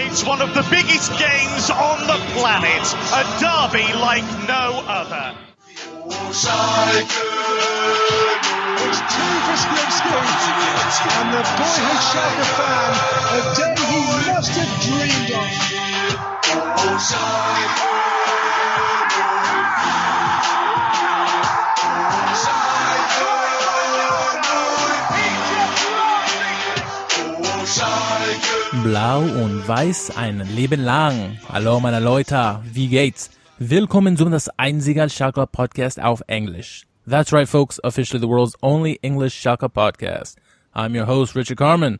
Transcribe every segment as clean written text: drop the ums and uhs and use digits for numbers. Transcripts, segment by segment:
It's one of the biggest games on the planet, a derby like no other. It's two for Skripski, and the boyhood Schalke fan, a day he must have dreamed of. Blau und Weiß ein Leben lang. Hallo meine Leute, wie geht's? Willkommen zum das einzige Schalke Podcast auf Englisch. That's right, folks, officially the world's only English Schalke podcast. I'm your host, Richard Carman.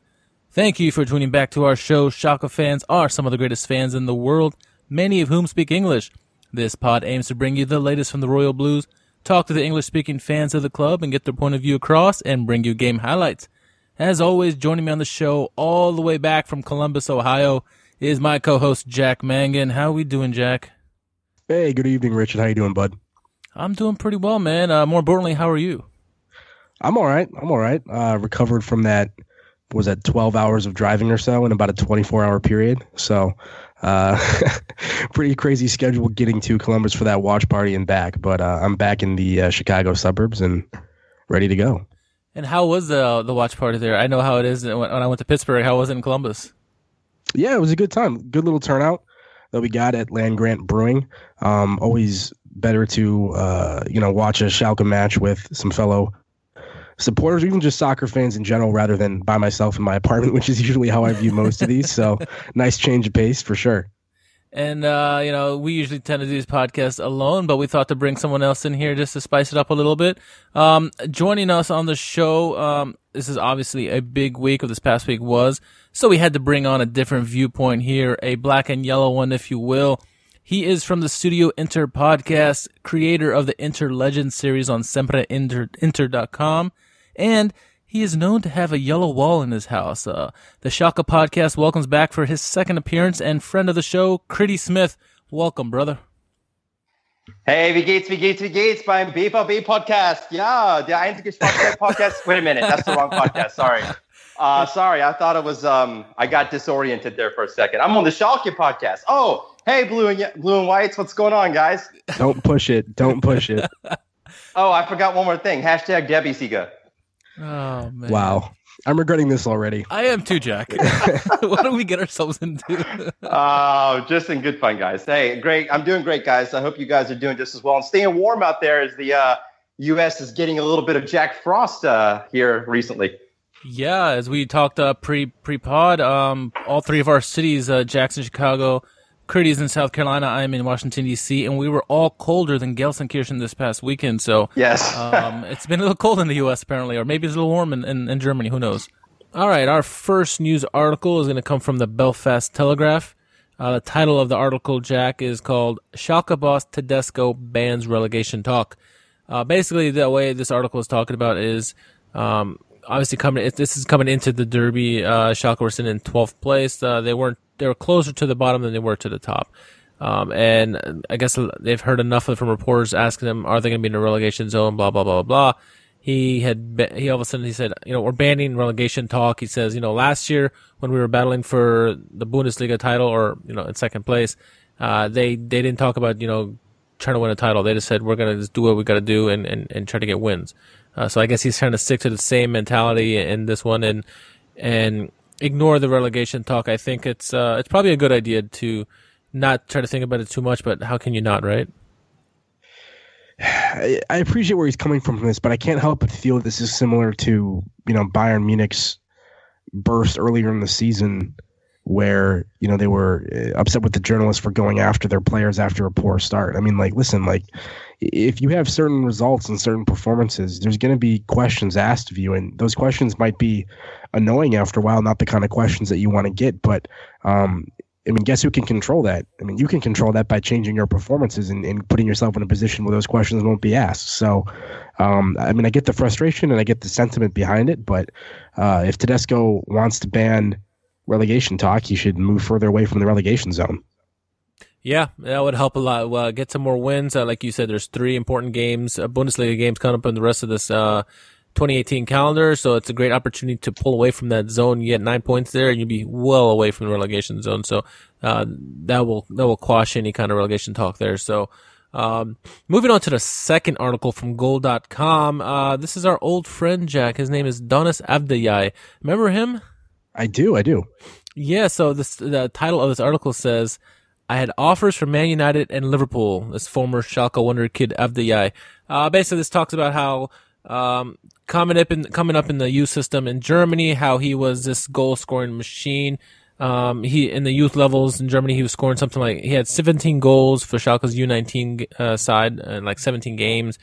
Thank you for tuning back to our show. Schalke fans are some of the greatest fans in the world, many of whom speak English. This pod aims to bring you the latest from the Royal Blues, talk to the English-speaking fans of the club and get their point of view across, and bring you game highlights. As always, joining me on the show all the way back from Columbus, Ohio, is my co-host, Jack Mangan. How we doing, Jack? Hey, good evening, Richard. How you doing, bud? I'm doing pretty well, man. More importantly, how are you? I'm all right. Recovered from that, 12 hours of driving or so in about a 24-hour period. So pretty crazy schedule getting to Columbus for that watch party and back. But I'm back in the Chicago suburbs and ready to go. And how was the watch party there? I know how it is when I went to Pittsburgh. How was it in Columbus? Yeah, it was a good time. Good little turnout that we got at Land Grant Brewing. Always better to watch a Schalke match with some fellow supporters, or even just soccer fans in general, rather than by myself in my apartment, which is usually how I view most of these. So nice change of pace for sure. And, we usually tend to do these podcasts alone, but we thought to bring someone else in here just to spice it up a little bit. Joining us on the show, this is obviously a big week, or this past week was, so we had to bring on a different viewpoint here, a black and yellow one, if you will. He is from the Studio Inter podcast, creator of the Inter Legends series on SempreInter.com, and he is known to have a yellow wall in his house. The Schalke podcast welcomes back for his second appearance and friend of the show, Critty Smith. Welcome, brother. Hey, wie geht's beim BVB-Podcast? Ja, der einzige Schalke-Podcast. Wait a minute, that's the wrong podcast, sorry. Sorry, I thought it was, I got disoriented there for a second. I'm on the Schalke podcast. Oh, hey, blue and whites, what's going on, guys? Don't push it. Oh, I forgot one more thing. Hashtag Debbie-Sieger. Oh, man. Wow. I'm regretting this already. I am too, Jack. What do we get ourselves into? Oh, just in good fun, guys. Hey, great. I'm doing great, guys. I hope you guys are doing just as well. And staying warm out there as the U.S. is getting a little bit of Jack Frost here recently. Yeah, as we talked pre-pod, all three of our cities, Jack's in Chicago, Curtis in South Carolina, I'm in Washington, D.C., and we were all colder than Gelsenkirchen this past weekend. So yes. It's been a little cold in the U.S. apparently, or maybe it's a little warm in Germany. Who knows? All right, our first news article is going to come from the Belfast Telegraph. The title of the article, Jack, is called Schalke Boss Tedesco Bans Relegation Talk. Basically, the way this article is talking about is obviously this is coming into the Derby. Schalke were sitting in 12th place. They were closer to the bottom than they were to the top. And I guess they've heard enough from reporters asking them, are they going to be in a relegation zone, blah, blah, blah, blah, blah. He all of a sudden, he said, we're banning relegation talk. He says, last year when we were battling for the Bundesliga title or, in second place, they didn't talk about, trying to win a title. They just said, we're going to just do what we got to do and try to get wins. So I guess he's trying to stick to the same mentality in this one and ignore the relegation talk. I think it's probably a good idea to not try to think about it too much, but how can you not, right? I appreciate where he's coming from this, but I can't help but feel this is similar to, Bayern Munich's burst earlier in the season where, they were upset with the journalists for going after their players after a poor start. I mean, if you have certain results and certain performances, there's going to be questions asked of you, and those questions might be annoying after a while, not the kind of questions that you want to get. But, guess who can control that? You can control that by changing your performances and putting yourself in a position where those questions won't be asked. So, I get the frustration and I get the sentiment behind it, but if Tedesco wants to ban relegation talk, he should move further away from the relegation zone. Yeah, that would help a lot. Get some more wins. Like you said, there's three important games, Bundesliga games coming up in the rest of this 2018 calendar, so it's a great opportunity to pull away from that zone. You get 9 points there, and you'll be well away from the relegation zone. So that will quash any kind of relegation talk there. So moving on to the second article from Goal.com. This is our old friend Jack. His name is Donis Avdiyai. Remember him? I do. Yeah. So the title of this article says, "I had offers from Man United and Liverpool." This former Schalke wonder kid Avdiyai. Basically, this talks about how coming up in the youth system in Germany, how he was this goal scoring machine. He in the youth levels in Germany, he was scoring something like he had 17 goals for Schalke's U19 side in like 17 games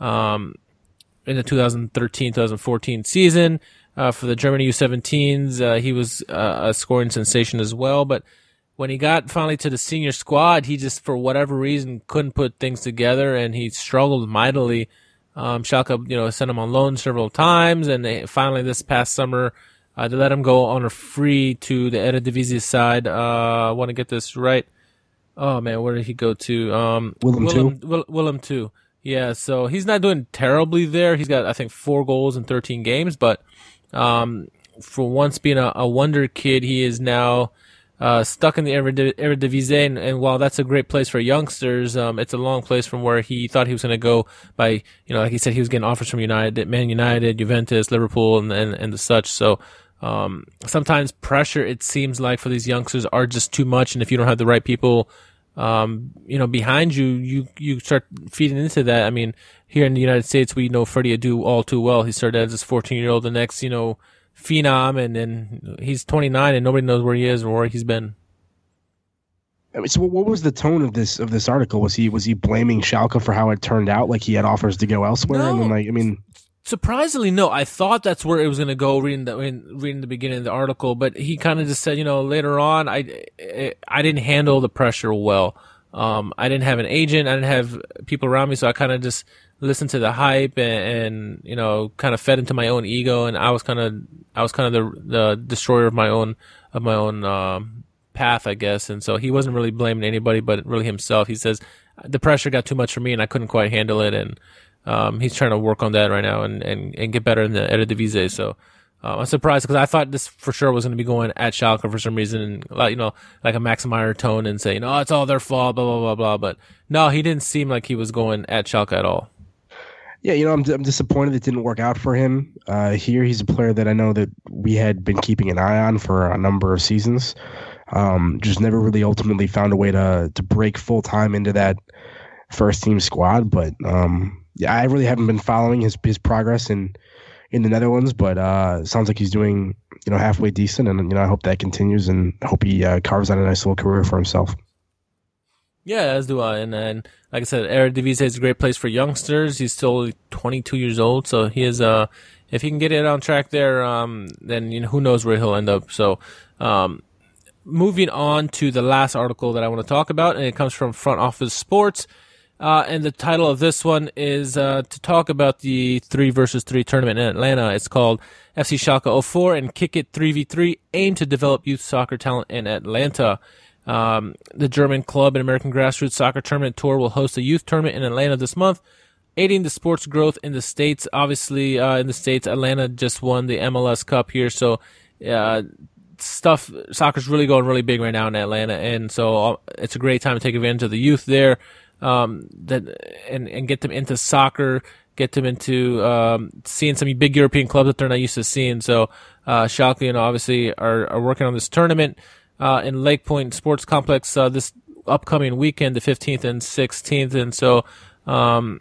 in the 2013-2014 season. For the Germany U17s, he was a scoring sensation as well, but when he got finally to the senior squad, he just, for whatever reason, couldn't put things together, and he struggled mightily. Schalke, sent him on loan several times, and they finally this past summer, they let him go on a free to the Eredivisie side. I want to get this right. Oh man, where did he go to? Willem II. Yeah, so he's not doing terribly there. He's got, I think, 4 goals in 13 games, but, for once being a wonder kid, he is now stuck in the Eredivisie, and while that's a great place for youngsters, it's a long place from where he thought he was going to go by, like he said, he was getting offers from United, Man United, Juventus, Liverpool, and the such. So, sometimes pressure, it seems like, for these youngsters are just too much, and if you don't have the right people, behind you, you start feeding into that. I mean, here in the United States, we know Freddie Adu all too well. He started as this 14-year-old, the next, phenom, and then he's 29 and nobody knows where he is or where he's been. So what was the tone of this article? Was he blaming Schalke for how it turned out, like he had offers to go elsewhere? No. And then, surprisingly, no. I thought that's where it was going to go reading the beginning of the article, but he kind of just said, later on, I didn't handle the pressure well. I didn't have an agent, I didn't have people around me, so I kind of just listened to the hype and kind of fed into my own ego, and I was kind of the destroyer of my own path, I guess. And so he wasn't really blaming anybody, but really himself. He says the pressure got too much for me, and I couldn't quite handle it. And he's trying to work on that right now and get better in the Eredivisie. So I'm surprised, because I thought this for sure was going to be going at Schalke for some reason, and like a Max Meyer tone, and saying, "Oh, it's all their fault," blah blah blah blah. But no, he didn't seem like he was going at Schalke at all. Yeah, I'm disappointed it didn't work out for him. Here, he's a player that I know that we had been keeping an eye on for a number of seasons. Just never really ultimately found a way to break full time into that first team squad. But I really haven't been following his progress in the Netherlands. But sounds like he's doing halfway decent, and I hope that continues, and hope he carves out a nice little career for himself. Yeah, as do I. And like I said, Eredivisie is a great place for youngsters. He's still 22 years old, so he is. If he can get it on track there, then who knows where he'll end up. So, moving on to the last article that I want to talk about, and it comes from Front Office Sports, and the title of this one is to talk about the 3-versus-3 tournament in Atlanta. It's called FC Schalke 04 and Kick It 3v3. Aim to develop youth soccer talent in Atlanta. The German club and American grassroots soccer tournament tour will host a youth tournament in Atlanta this month, aiding the sport's growth in the States. Obviously, in the States, Atlanta just won the MLS Cup here. So, soccer's really going really big right now in Atlanta. And so it's a great time to take advantage of the youth there, and get them into soccer, get them into, seeing some big European clubs that they're not used to seeing. So, Schalke, obviously are working on this tournament. In Lake Point Sports Complex, this upcoming weekend, the 15th and 16th. And so, the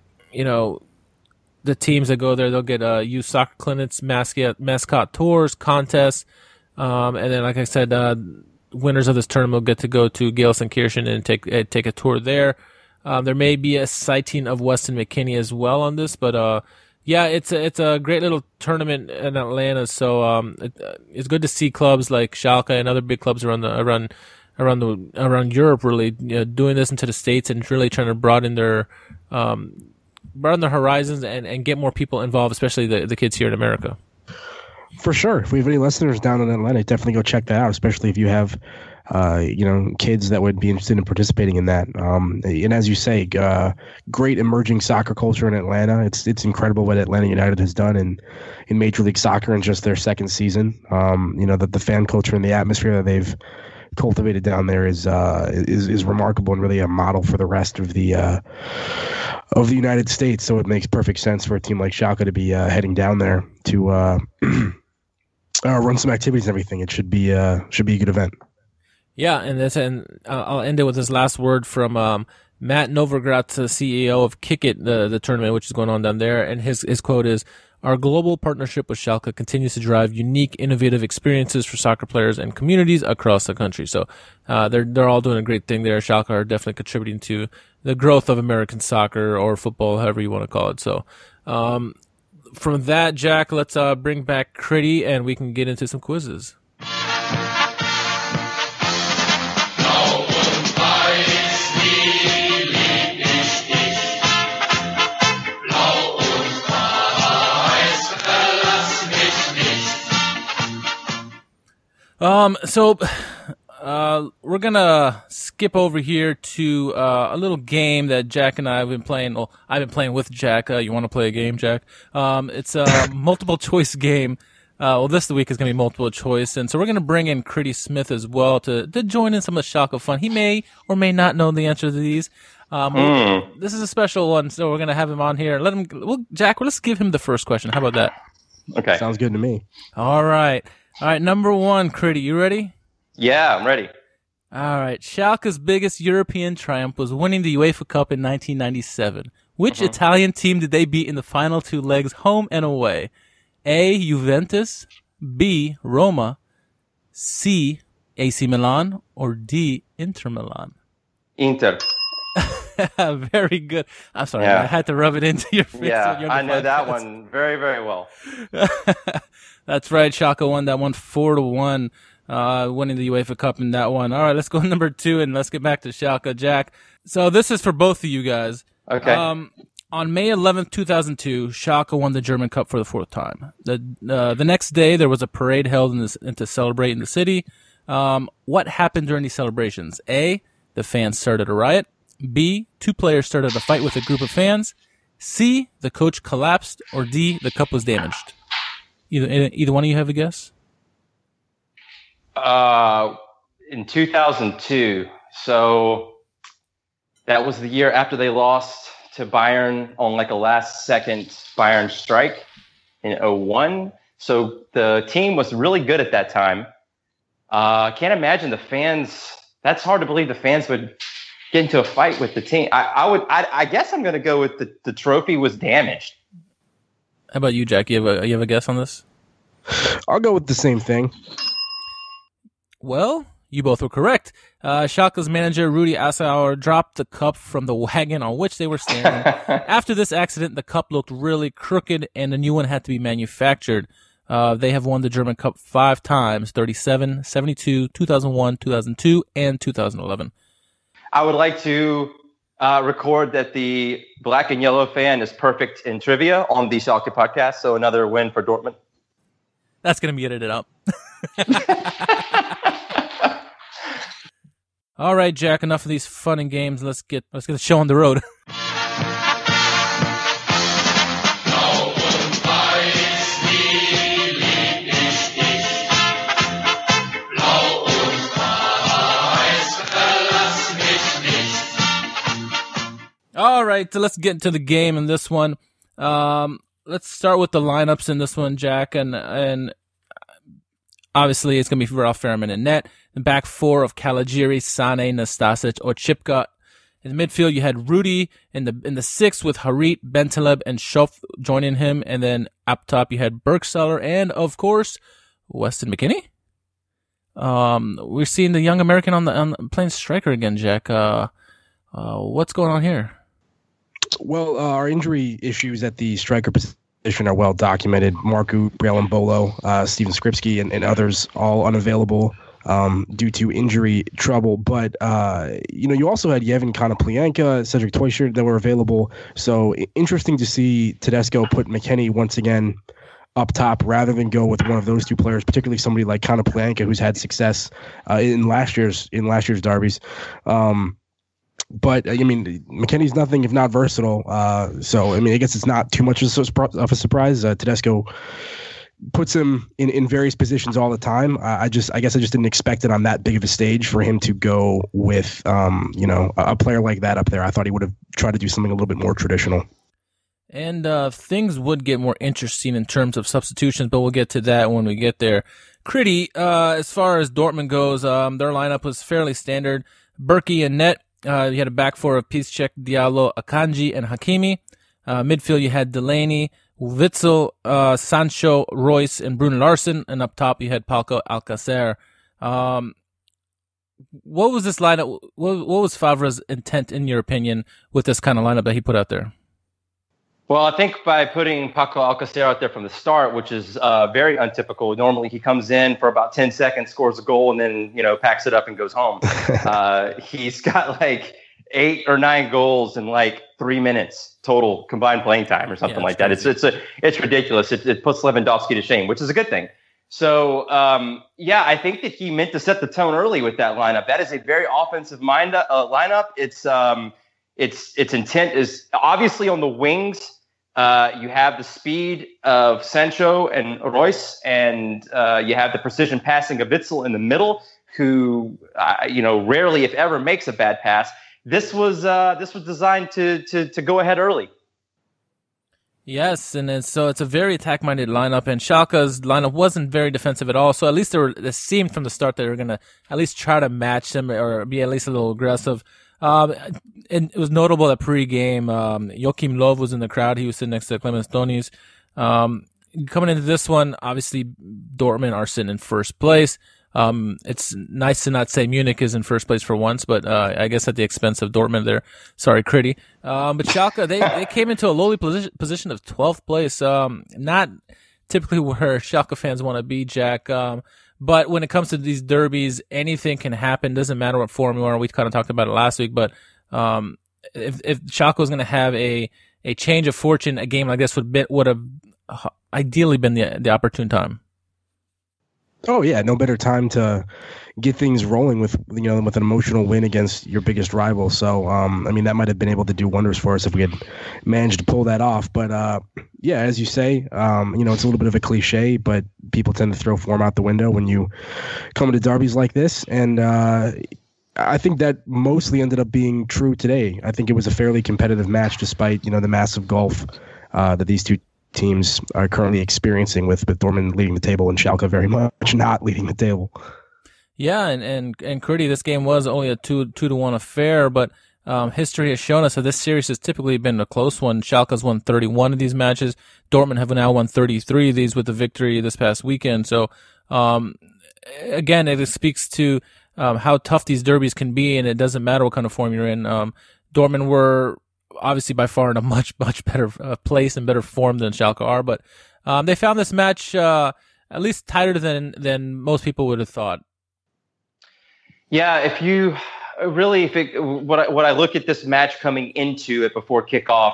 teams that go there, they'll get, youth soccer clinics, mascot tours, contests. And then, like I said, winners of this tournament will get to go to Gelsenkirchen and take a tour there. There may be a sighting of Weston McKennie as well on this, but, yeah, it's a great little tournament in Atlanta. So it's good to see clubs like Schalke and other big clubs around Europe really doing this into the States, and really trying to broaden their horizons and get more people involved, especially the kids here in America. For sure, if we have any listeners down in Atlanta, definitely go check that out. Especially if you have kids that would be interested in participating in that. And as you say, great emerging soccer culture in Atlanta. It's incredible what Atlanta United has done in Major League Soccer in just their second season. The fan culture and the atmosphere that they've cultivated down there is remarkable and really a model for the rest of the United States. So it makes perfect sense for a team like Schalke to be heading down there to run some activities and everything. It should be a good event. Yeah, and I'll end it with this last word from Matt Novogratz, CEO of Kick It, the tournament which is going on down there, and his quote is, "Our global partnership with Schalke continues to drive unique, innovative experiences for soccer players and communities across the country." So they're all doing a great thing there. Schalke are definitely contributing to the growth of American soccer or football, however you want to call it. So from that, Jack, let's bring back Critty, and we can get into some quizzes. So we're going to skip over here to a little game that Jack and I have been playing. Well, I've been playing with Jack. You want to play a game, Jack? It's a multiple-choice game. This week is going to be multiple choice. And so we're going to bring in Critty Smith as well to join in some of the Schalke fun. He may or may not know the answer to these. This is a special one, so we're going to have him on here. Jack, let's give him the first question. How about that? Okay. Sounds good to me. All right, number one, Critty, you ready? Yeah, I'm ready. All right, Schalke's biggest European triumph was winning the UEFA Cup in 1997. Which Italian team did they beat in the final two legs, home and away? A, Juventus, B, Roma, C, AC Milan, or D, Inter Milan? Inter. Very good. I'm sorry, yeah. I had to rub it into your face. Yeah, I know that one very, very well. That's right. Schalke won that one 4-1, winning the UEFA Cup in that one. All right, let's go number two, and let's get back to Schalke, Jack. So this is for both of you guys. Okay. On May 11th, 2002, Schalke won the German Cup for the fourth time. The next day, there was a parade held to celebrate in the city. What happened during these celebrations? A, the fans started a riot. B, two players started a fight with a group of fans. C, the coach collapsed. Or D, the cup was damaged. Either one of you have a guess? In 2002, so that was the year after they lost to Bayern on a last-second Bayern strike in 2001. So the team was really good at that time. Can't imagine the fans. That's hard to believe the fans would get into a fight with the team. I guess I'm going to go with the trophy was damaged. How about you, Jack? You have a guess on this? I'll go with the same thing. Well, you both were correct. Schalke's manager, Rudi Assauer, dropped the cup from the wagon on which they were standing. After this accident, the cup looked really crooked, and a new one had to be manufactured. They have won the German Cup 5 times, 37, 72, 2001, 2002, and 2011. I would like to record that the black and yellow fan is perfect in trivia on the Schalke podcast, so another win for Dortmund. That's going to be edited up. All right, Jack, enough of these fun and games. Let's get the show on the road. All right, so let's get into the game in this one. Let's start with the lineups in this one, Jack, and obviously it's going to be Ralf Fährmann in net. The back four of Caligiuri, Sané, Nastasic, Oczipka. In the midfield, you had Rudy in the sixth with Harit, Bentaleb, and Schopf joining him. And then up top, you had Burgstaller and, of course, Weston McKennie. We're seeing the young American on playing striker again, Jack. What's going on here? Well, our injury issues at the striker position are well documented. Marku, Braylon Bolo, Steven Skripsky, and others all unavailable due to injury trouble. But, you also had Yevhen Konoplyanka, Cedric Toyshirt that were available. So interesting to see Tedesco put McKennie once again up top rather than go with one of those two players, particularly somebody like Konoplyanka, who's had success in last year's derbies. But I mean, McKennie's nothing if not versatile. So I mean, I guess it's not too much of a surprise. Tedesco puts him in various positions all the time. I guess I just didn't expect it on that big of a stage for him to go with a player like that up there. I thought he would have tried to do something a little bit more traditional. And things would get more interesting in terms of substitutions, but we'll get to that when we get there. Critty, as far as Dortmund goes, their lineup was fairly standard. Bürki and net. You had a back four of Piszczek, Diallo, Akanji, and Hakimi. Midfield, you had Delaney, Witsel, Sancho, Reus, and Bruno Larsen. And up top, you had Paco Alcacer. What was this lineup? What was Favre's intent, in your opinion, with this kind of lineup that he put out there? Well, I think by putting Paco Alcacer out there from the start, which is very untypical. Normally, he comes in for about 10 seconds, scores a goal, and then packs it up and goes home. He's got like 8 or 9 goals in like 3 minutes total combined playing time or something like that. Crazy. It's ridiculous. It puts Lewandowski to shame, which is a good thing. So, I think that he meant to set the tone early with that lineup. That is a very offensive lineup. Its intent is obviously on the wings. You have the speed of Sancho and Reus, and you have the precision passing of Witsel in the middle, who rarely, if ever, makes a bad pass. This was designed to go ahead early. Yes, and so it's a very attack-minded lineup, and Schalke's lineup wasn't very defensive at all. So at least it seemed from the start that they were going to at least try to match them or be at least a little aggressive. And it was notable that pre-game, Joachim Löw was in the crowd. He was sitting next to Clemens Tönnies. Coming into this one, obviously Dortmund are sitting in first place. It's nice to not say Munich is in first place for once, but I guess at the expense of Dortmund there. Sorry, Critty. But Schalke, they came into a lowly position of 12th place. Not typically where Schalke fans want to be, Jack. But when it comes to these derbies, anything can happen. Doesn't matter what form you are. We kind of talked about it last week. But if Schalke was going to have a change of fortune, a game like this would have ideally been the opportune time. Oh yeah, no better time to get things rolling with an emotional win against your biggest rival. So that might have been able to do wonders for us if we had managed to pull that off. But as you say, it's a little bit of a cliche, but people tend to throw form out the window when you come to derbies like this, and I think that mostly ended up being true today. I think it was a fairly competitive match, despite the massive gulf that these two teams are currently experiencing with Dortmund leading the table and Schalke very much not leading the table. Yeah, and Critty, this game was only a 2-1 affair, but history has shown us that this series has typically been a close one. Schalke's won 31 of these matches. Dortmund have now won 33 of these with the victory this past weekend. So, again, it speaks to how tough these derbies can be, and it doesn't matter what kind of form you're in. Dortmund were obviously by far in a much, much better place and better form than Schalke are. But they found this match at least tighter than most people would have thought. Yeah, when I look at this match coming into it before kickoff,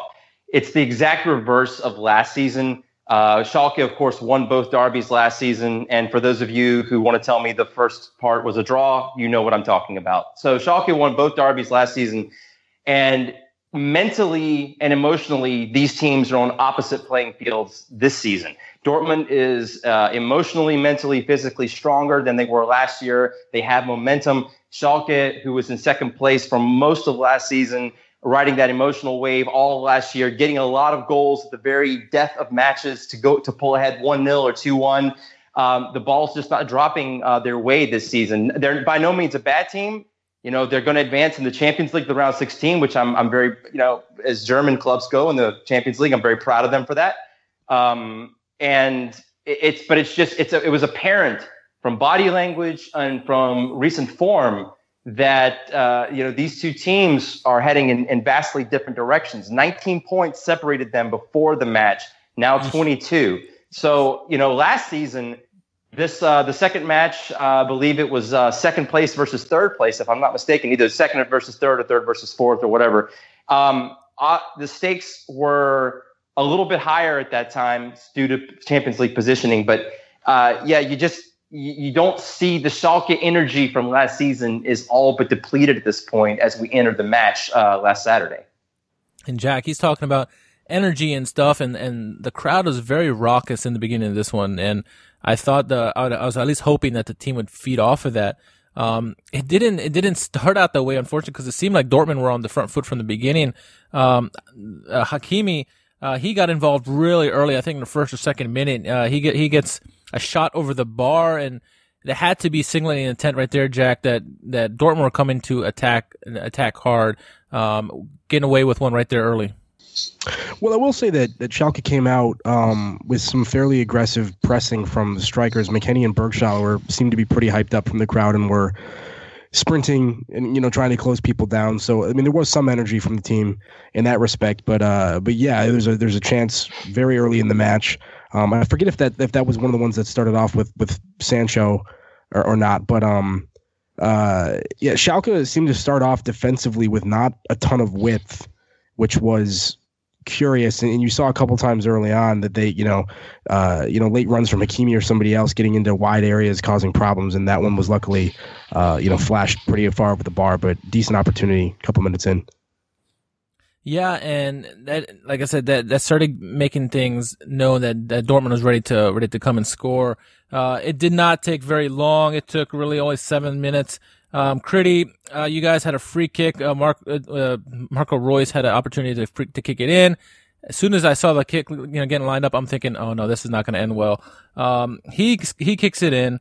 it's the exact reverse of last season. Schalke, of course, won both derbies last season. And for those of you who want to tell me the first part was a draw, you know what I'm talking about. So Schalke won both derbies last season. And mentally and emotionally, these teams are on opposite playing fields this season. Dortmund is emotionally, mentally, physically stronger than they were last year. They have momentum. Schalke, who was in second place for most of last season, riding that emotional wave all of last year, getting a lot of goals at the very death of matches to pull ahead 1-0 or 2-1. The ball's just not dropping their way this season. They're by no means a bad team. They're going to advance in the Champions League, the round 16, which I'm very, as German clubs go in the Champions League, I'm very proud of them for that. It was apparent from body language and from recent form that, these two teams are heading in vastly different directions. 19 points separated them before the match, now 22. So, last season, this the second match, I believe it was second place versus third place, if I'm not mistaken, either second versus third or third versus fourth or whatever. The stakes were a little bit higher at that time due to Champions League positioning. But you don't see the Schalke energy from last season is all but depleted at this point as we entered the match last Saturday. And Jack, he's talking about energy and stuff, and the crowd was very raucous in the beginning of this one, and I thought I was at least hoping that the team would feed off of that. It didn't start out that way, unfortunately, because it seemed like Dortmund were on the front foot from the beginning. Hakimi, he got involved really early, I think in the first or second minute. He gets a shot over the bar, and there had to be signaling intent right there, Jack, that Dortmund were coming to attack hard, getting away with one right there early. Well, I will say that Schalke came out with some fairly aggressive pressing from the strikers. McKennie and Burgstaller seemed to be pretty hyped up from the crowd and were sprinting and trying to close people down. So I mean, there was some energy from the team in that respect. But yeah, there's a chance very early in the match. I forget if that was one of the ones that started off with Sancho or not. But yeah, Schalke seemed to start off defensively with not a ton of width, which was curious, and you saw a couple times early on that they, late runs from Hakimi or somebody else getting into wide areas causing problems, and that one was luckily, flashed pretty far over the bar, but decent opportunity a couple minutes in. Yeah, and that, like I said, that started making things known that Dortmund was ready to come and score. It did not take very long; it took really only 7 minutes. Critty, you guys had a free kick. Marco Reus had an opportunity to kick it in. As soon as I saw the kick, getting lined up, I'm thinking, oh no, this is not going to end well. He kicks it in.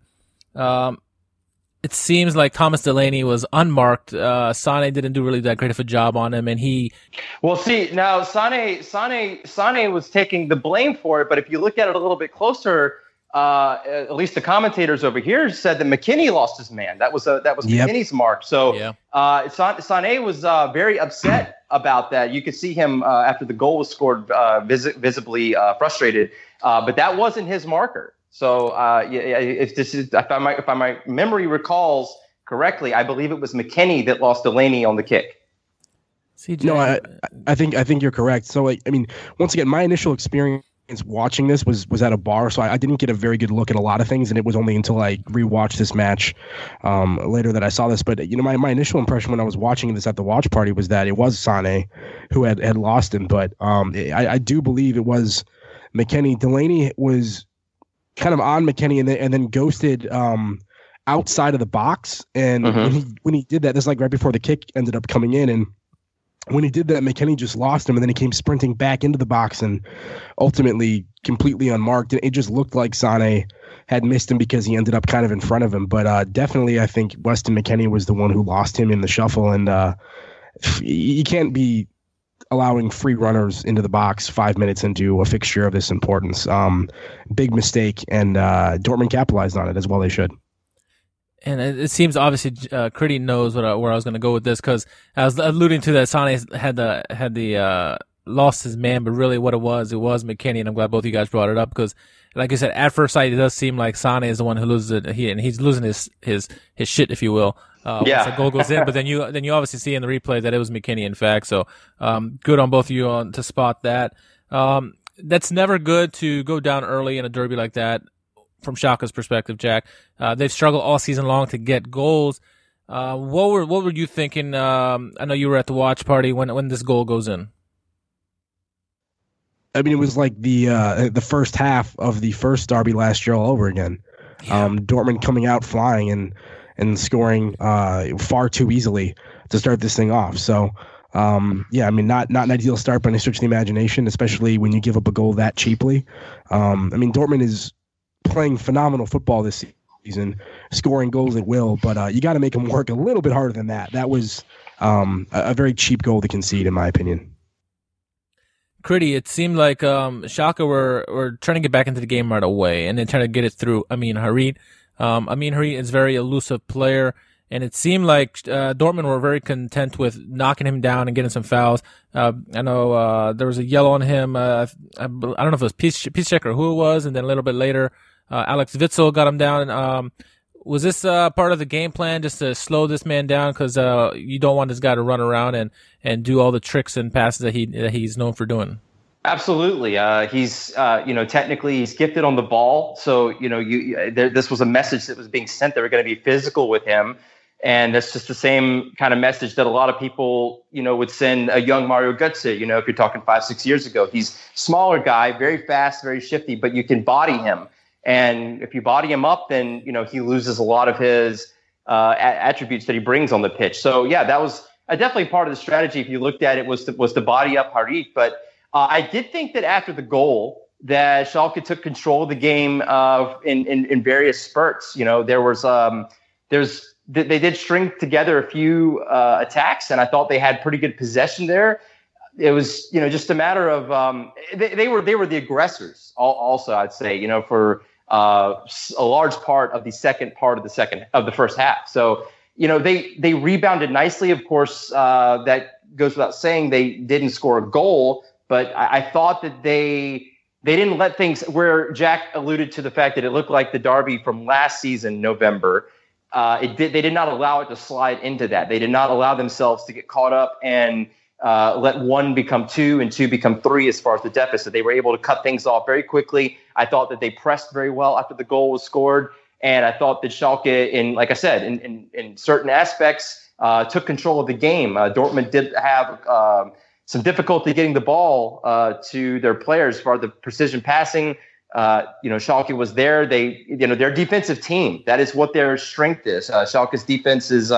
It seems like Thomas Delaney was unmarked. Sané didn't do really that great of a job on him, and he. Well, see now, Sané was taking the blame for it, but if you look at it a little bit closer. At least the commentators over here said that McKennie lost his man. That was yep. McKinney's mark. So yeah. Sané was very upset about that. You could see him after the goal was scored, visibly frustrated. But that wasn't his marker. So if my memory recalls correctly, I believe it was McKennie that lost Delaney on the kick. CJ. No, I think you're correct. So once again, my initial experience watching this was at a bar, so I didn't get a very good look at a lot of things, and it was only until I rewatched this match later that I saw this. But my initial impression when I was watching this at the watch party was that it was Sané who had lost him, but I do believe it was McKennie. Delaney was kind of on McKennie and then ghosted outside of the box, and when he did that, this like right before the kick ended up coming in, and when he did that, McKennie just lost him, and then he came sprinting back into the box and ultimately completely unmarked. And it just looked like Sané had missed him because he ended up kind of in front of him. But definitely, I think Weston McKennie was the one who lost him in the shuffle. And you can't be allowing free runners into the box 5 minutes into a fixture of this importance. Big mistake, and Dortmund capitalized on it as well they should. And it seems obviously Critty knows where I was going to go with this, because I was alluding to that Sané had lost his man, but really what it was McKennie, and I'm glad both you guys brought it up, because like I said, at first sight it does seem like Sané is the one who loses it, and he's losing his shit, if you will. Once the goal goes in, but then you obviously see in the replay that it was McKennie, in fact. So good on both of you to spot that. That's never good to go down early in a derby like that. From Schalke's perspective, Jack, they've struggled all season long to get goals. What were you thinking? I know you were at the watch party when this goal goes in. I mean, it was like the first half of the first derby last year all over again. Yeah. Dortmund coming out flying and scoring far too easily to start this thing off. So. Not an ideal start by any stretch of the imagination, especially when you give up a goal that cheaply. Dortmund is playing phenomenal football this season, scoring goals at will, but you got to make them work a little bit harder than that. That was a very cheap goal to concede, in my opinion. Critty, it seemed like Schalke were trying to get back into the game right away, and then trying to get it through Amin Harit. Amin Harit is a very elusive player, and it seemed like Dortmund were very content with knocking him down and getting some fouls. I know there was a yellow on him. I don't know if it was Piszczek or who it was, and then a little bit later, Alex Witsel got him down. Was this part of the game plan, just to slow this man down? Because you don't want this guy to run around and do all the tricks and passes that he's known for doing. Absolutely. He's, technically he's gifted on the ball. So, this was a message that was being sent. They were going to be physical with him. And that's just the same kind of message that a lot of people, would send a young Mario Götze, if you're talking 5-6 years ago. He's smaller guy, very fast, very shifty, but you can body him. And if you body him up, then, he loses a lot of his attributes that he brings on the pitch. So, yeah, that was definitely part of the strategy. If you looked at it, was to body up Harit. But I did think that after the goal that Schalke took control of the game in various spurts. They did string together a few attacks, and I thought they had pretty good possession there. It was, just a matter of they were the aggressors. Also, I'd say, for a large part of the second part of the first half. So, they rebounded nicely. Of course, that goes without saying. They didn't score a goal, but I thought that they didn't let things. Where Jack alluded to the fact that it looked like the derby from last season, November. They did not allow it to slide into that. They did not allow themselves to get caught up and let one become two and two become three as far as the deficit. They were able to cut things off very quickly. I thought that they pressed very well after the goal was scored. And I thought that Schalke, in certain aspects, took control of the game. Dortmund did have some difficulty getting the ball to their players for the precision passing. Schalke was there. They, their defensive team, that is what their strength is. Schalke's defense is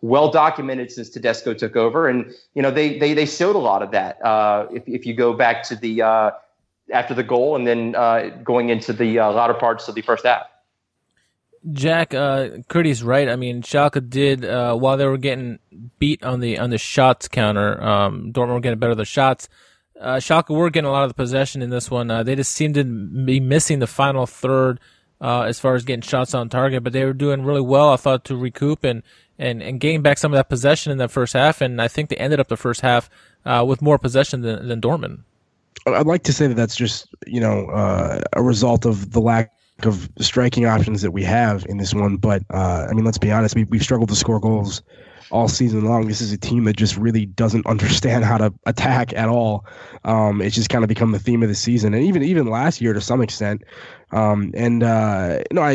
well documented since Tedesco took over, and they showed a lot of that. If you go back to the after the goal and then going into the latter parts of the first half. Jack, Curdy's right. I mean, Schalke did while they were getting beat on the shots counter, Dortmund were getting better at the shots. Schalke were getting a lot of the possession in this one. They just seemed to be missing the final third as far as getting shots on target, but they were doing really well, I thought, to recoup and gain back some of that possession in that first half, and I think they ended up the first half with more possession than Dortmund. I'd like to say that that's just a result of the lack of striking options that we have in this one, but let's be honest, we've struggled to score goals all season long. This is a team that just really doesn't understand how to attack at all. It's just kind of become the theme of the season, and even last year to some extent. I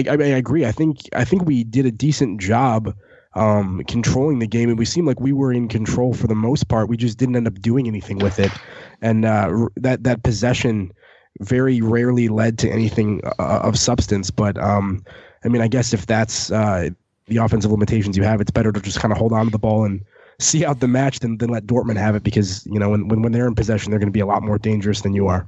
agree. I think we did a decent job controlling the game, and we seemed like we were in control for the most part. We just didn't end up doing anything with it, and that possession very rarely led to anything of substance. But I guess if that's the offensive limitations you have, it's better to just kind of hold on to the ball and see out the match than let Dortmund have it, because when they're in possession, they're going to be a lot more dangerous than you are.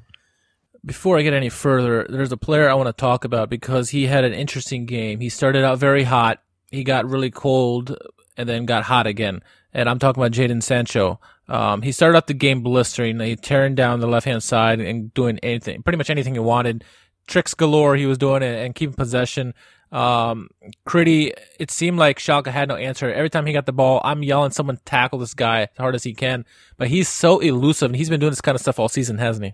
Before I get any further, there's a player I want to talk about because he had an interesting game. He started out very hot. He got really cold and then got hot again. And I'm talking about Jadon Sancho. He started out the game blistering. He tearing down the left-hand side and doing anything, pretty much anything he wanted. Tricks galore he was doing and keeping possession. Critty, it seemed like Schalke had no answer. Every time he got the ball, I'm yelling, someone tackle this guy as hard as he can. But he's so elusive, and he's been doing this kind of stuff all season, hasn't he?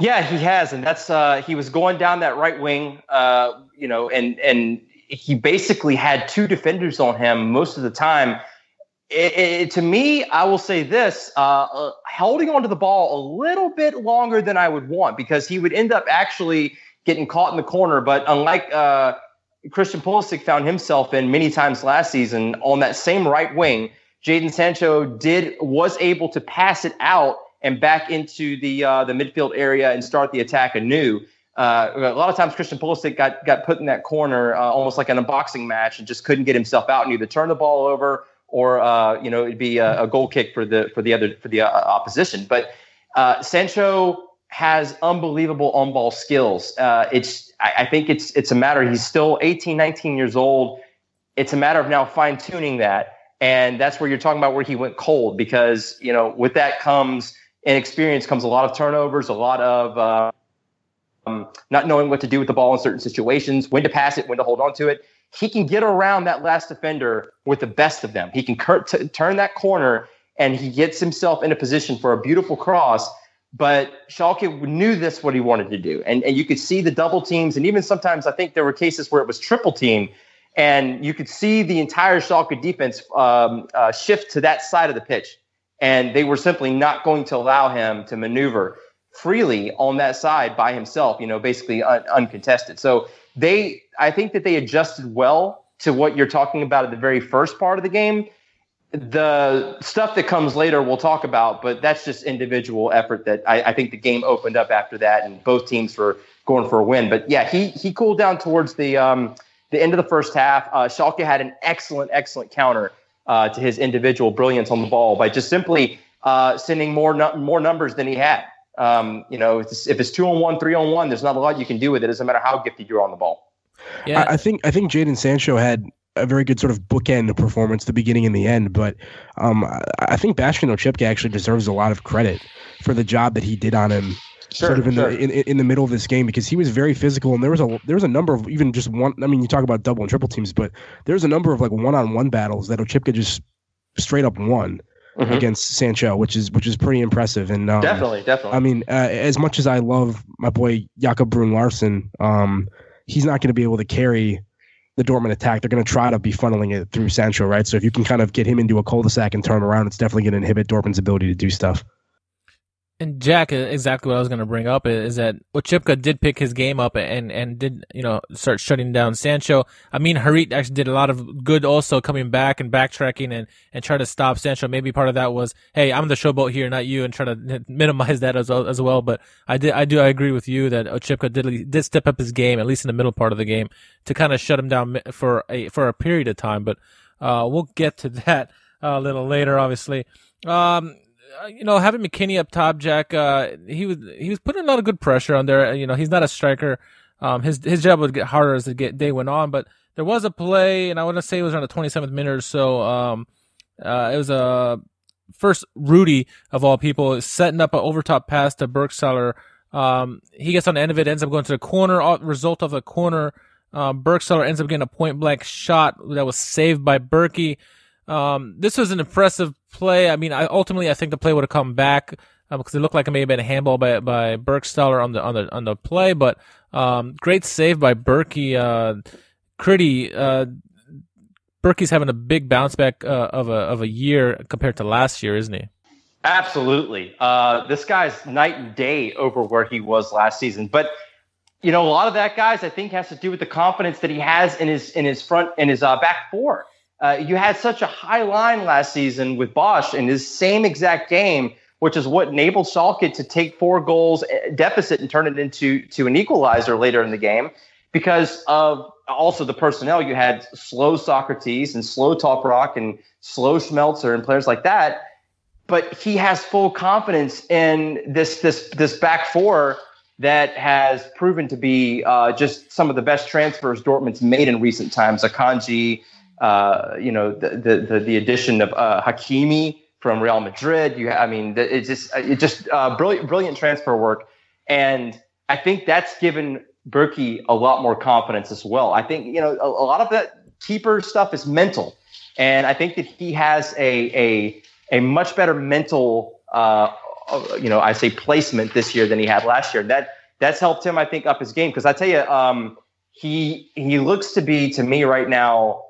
Yeah, he has, and that's he was going down that right wing, and he basically had two defenders on him most of the time. To me, I will say this, holding onto the ball a little bit longer than I would want, because he would end up actually getting caught in the corner, but unlike Christian Pulisic found himself in many times last season on that same right wing, Jadon Sancho was able to pass it out and back into the midfield area and start the attack anew. A lot of times Christian Pulisic got put in that corner almost like in a boxing match and just couldn't get himself out and either turn the ball over or it'd be a goal kick for the opposition. But Sancho has unbelievable on-ball skills. I think it's a matter. He's still 18, 19 years old. It's a matter of now fine-tuning that, and that's where you're talking about where he went cold, because with that comes inexperience, comes a lot of turnovers, a lot of not knowing what to do with the ball in certain situations, when to pass it, when to hold on to it. He can get around that last defender with the best of them. He can turn that corner, and he gets himself in a position for a beautiful cross. But Schalke knew this, what he wanted to do. And you could see the double teams. And even sometimes I think there were cases where it was triple team. And you could see the entire Schalke defense shift to that side of the pitch. And they were simply not going to allow him to maneuver. freely on that side by himself, you know, basically uncontested. So I think that they adjusted well to what you're talking about at the very first part of the game. The stuff that comes later we'll talk about, but that's just individual effort that I think the game opened up after that, and both teams were going for a win. But yeah, he cooled down towards the end of the first half. Schalke had an excellent counter to his individual brilliance on the ball by just simply sending more numbers than he had. You know, if it's 2-on-1, 3-on-1, there's not a lot you can do with it. It doesn't matter how gifted you're on the ball. Yeah, I think Jadon Sancho had a very good sort of bookend performance, the beginning and the end. But I think Bastian Oczipka actually deserves a lot of credit for the job that he did on him, in the middle of this game, because he was very physical, and there was a number of even just one. I mean, you talk about double and triple teams, but there's a number of like one-on-one battles that Oczipka just straight up won. Mm-hmm. Against Sancho, which is pretty impressive. And definitely. I mean, as much as I love my boy Jakob Brun Larsen, he's not going to be able to carry the Dortmund attack. They're going to try to be funneling it through Sancho, right? So if you can kind of get him into a cul-de-sac and turn around, it's definitely going to inhibit Dortmund's ability to do stuff. And Jack, exactly what I was going to bring up is that Oczipka did pick his game up and did, you know, start shutting down Sancho. I mean, Harit actually did a lot of good also, coming back and backtracking and trying to stop Sancho. Maybe part of that was, hey, I'm the showboat here, not you, and try to minimize that as well. But I agree with you that Oczipka did step up his game, at least in the middle part of the game, to kind of shut him down for a period of time. But we'll get to that a little later, obviously. You know, having McKennie up top, Jack, he was putting a lot of good pressure on there. You know, he's not a striker. His job would get harder as the day went on. But there was a play, and I want to say it was around the 27th minute or so. It was first Rudy, of all people, setting up an overtop pass to Burgstaller. He gets on the end of it, ends up going to the corner. Result of a corner, Burgstaller ends up getting a point-blank shot that was saved by Bürki. This was an impressive play. I mean, I think the play would have come back because it looked like it may have been a handball by Burgstaller on the play. But great save by Bürki. Critty, Berkey's having a big bounce back of a year compared to last year, isn't he? Absolutely. This guy's night and day over where he was last season. But you know, a lot of that, guys, I think has to do with the confidence that he has in his back four. You had such a high line last season with Bosch in this same exact game, which is what enabled Schalke to take 4 goals deficit and turn it into an equalizer later in the game, because of also the personnel. You had slow Socrates and slow Toprock and slow Schmelzer and players like that. But he has full confidence in this back four that has proven to be just some of the best transfers Dortmund's made in recent times. Akanji, you know, the addition of Hakimi from Real Madrid. It's just brilliant transfer work, and I think that's given Bürki a lot more confidence as well. I think, you know, a lot of that keeper stuff is mental, and I think that he has a much better mental placement this year than he had last year. That's helped him, I think, up his game, because I tell you, he looks to be, to me right now,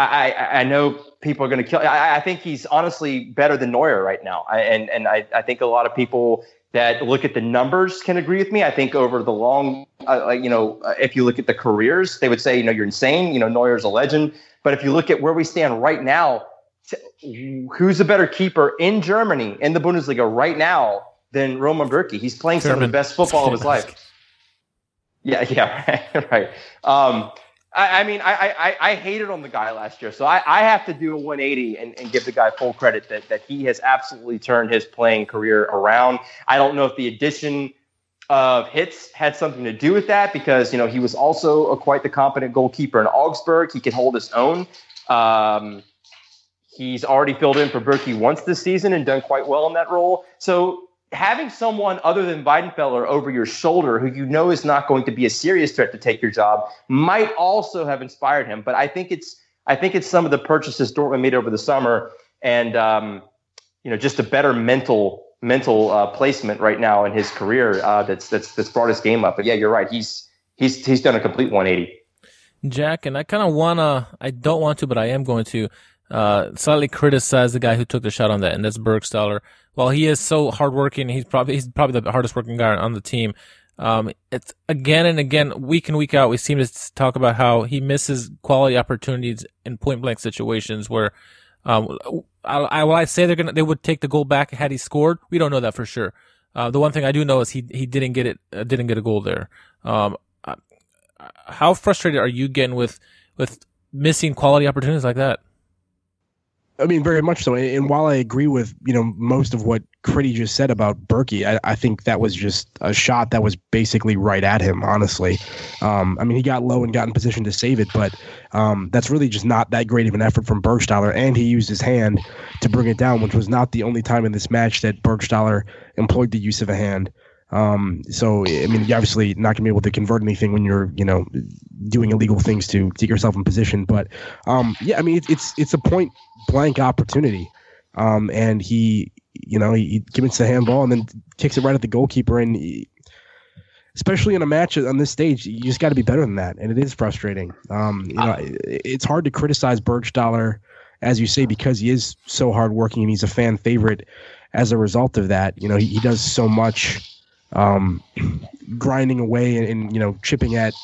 I know people are going to kill. I think he's honestly better than Neuer right now. I think a lot of people that look at the numbers can agree with me. I think over the long, if you look at the careers, they would say, you know, you're insane. You know, Neuer's a legend. But if you look at where we stand right now, who's a better keeper in Germany, in the Bundesliga right now, than Roman Bürki? He's playing some of the best football of his life. Yeah, right. I hated on the guy last year, so I have to do a 180 and give the guy full credit that he has absolutely turned his playing career around. I don't know if the addition of Hitz had something to do with that, because, you know, he was also quite the competent goalkeeper in Augsburg. He could hold his own. He's already filled in for Bürki once this season and done quite well in that role. So having someone other than Weidenfeller over your shoulder, who you know is not going to be a serious threat to take your job, might also have inspired him. But I think it's some of the purchases Dortmund made over the summer, and just a better mental placement right now in his career that's brought his game up. But yeah, you're right. He's done a complete 180. Jack, and I don't want to, but I am going to slightly criticized the guy who took the shot on that, and that's Burgstaller. While he is so hardworking, he's probably the hardest working guy on the team. It's again and again, week in, week out, we seem to talk about how he misses quality opportunities in point blank situations where, I say they would take the goal back had he scored. We don't know that for sure. The one thing I do know is he didn't get a goal there. How frustrated are you getting with missing quality opportunities like that? I mean, very much so. And while I agree with, most of what Critty just said about Bürki, I think that was just a shot that was basically right at him, honestly. He got low and got in position to save it, but that's really just not that great of an effort from Burgstaller, and he used his hand to bring it down, which was not the only time in this match that Burgstaller employed the use of a hand. You're obviously not gonna be able to convert anything when you're, doing illegal things to get yourself in position. But, it's a point blank opportunity. And he commits the handball and then kicks it right at the goalkeeper. And especially in a match on this stage, you just got to be better than that. And it is frustrating. It's hard to criticize Burgstaller, as you say, because he is so hardworking and he's a fan favorite. As a result of that, he does so much. Grinding away and chipping at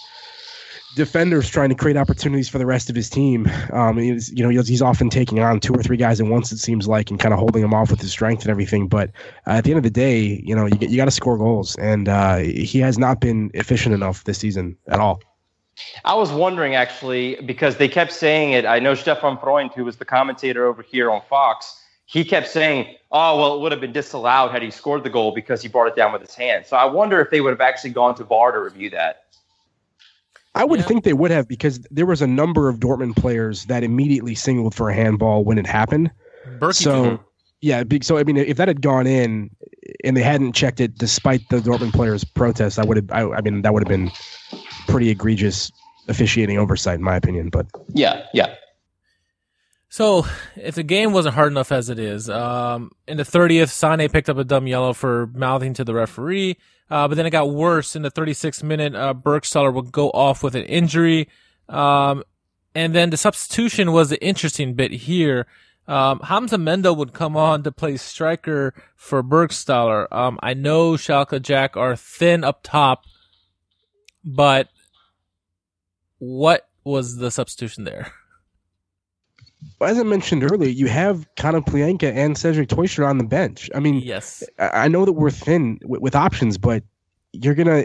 defenders, trying to create opportunities for the rest of his team. He's often taking on two or three guys at once, it seems like, and kind of holding them off with his strength and everything. But at the end of the day, you got to score goals, and he has not been efficient enough this season at all. I was wondering, actually, because they kept saying it. I know Stefan Freund, who was the commentator over here on Fox, he kept saying, it would have been disallowed had he scored the goal because he brought it down with his hand. So I wonder if they would have actually gone to VAR to review that. I would think they would have, because there was a number of Dortmund players that immediately signaled for a handball when it happened. If that had gone in and they hadn't checked it despite the Dortmund players' protest, that would have been pretty egregious officiating oversight, in my opinion. But yeah. So, if the game wasn't hard enough as it is, in the 30th, Sané picked up a dumb yellow for mouthing to the referee. But then it got worse in the 36th minute. Burgstaller would go off with an injury. And then the substitution was the interesting bit here. Hamza Mendyl would come on to play striker for Burgstaller. I know Schalke Jack are thin up top, but what was the substitution there? As I mentioned earlier, you have Konoplyanka and Cedric Toysher on the bench. Yes. I know that we're thin with options, but you're gonna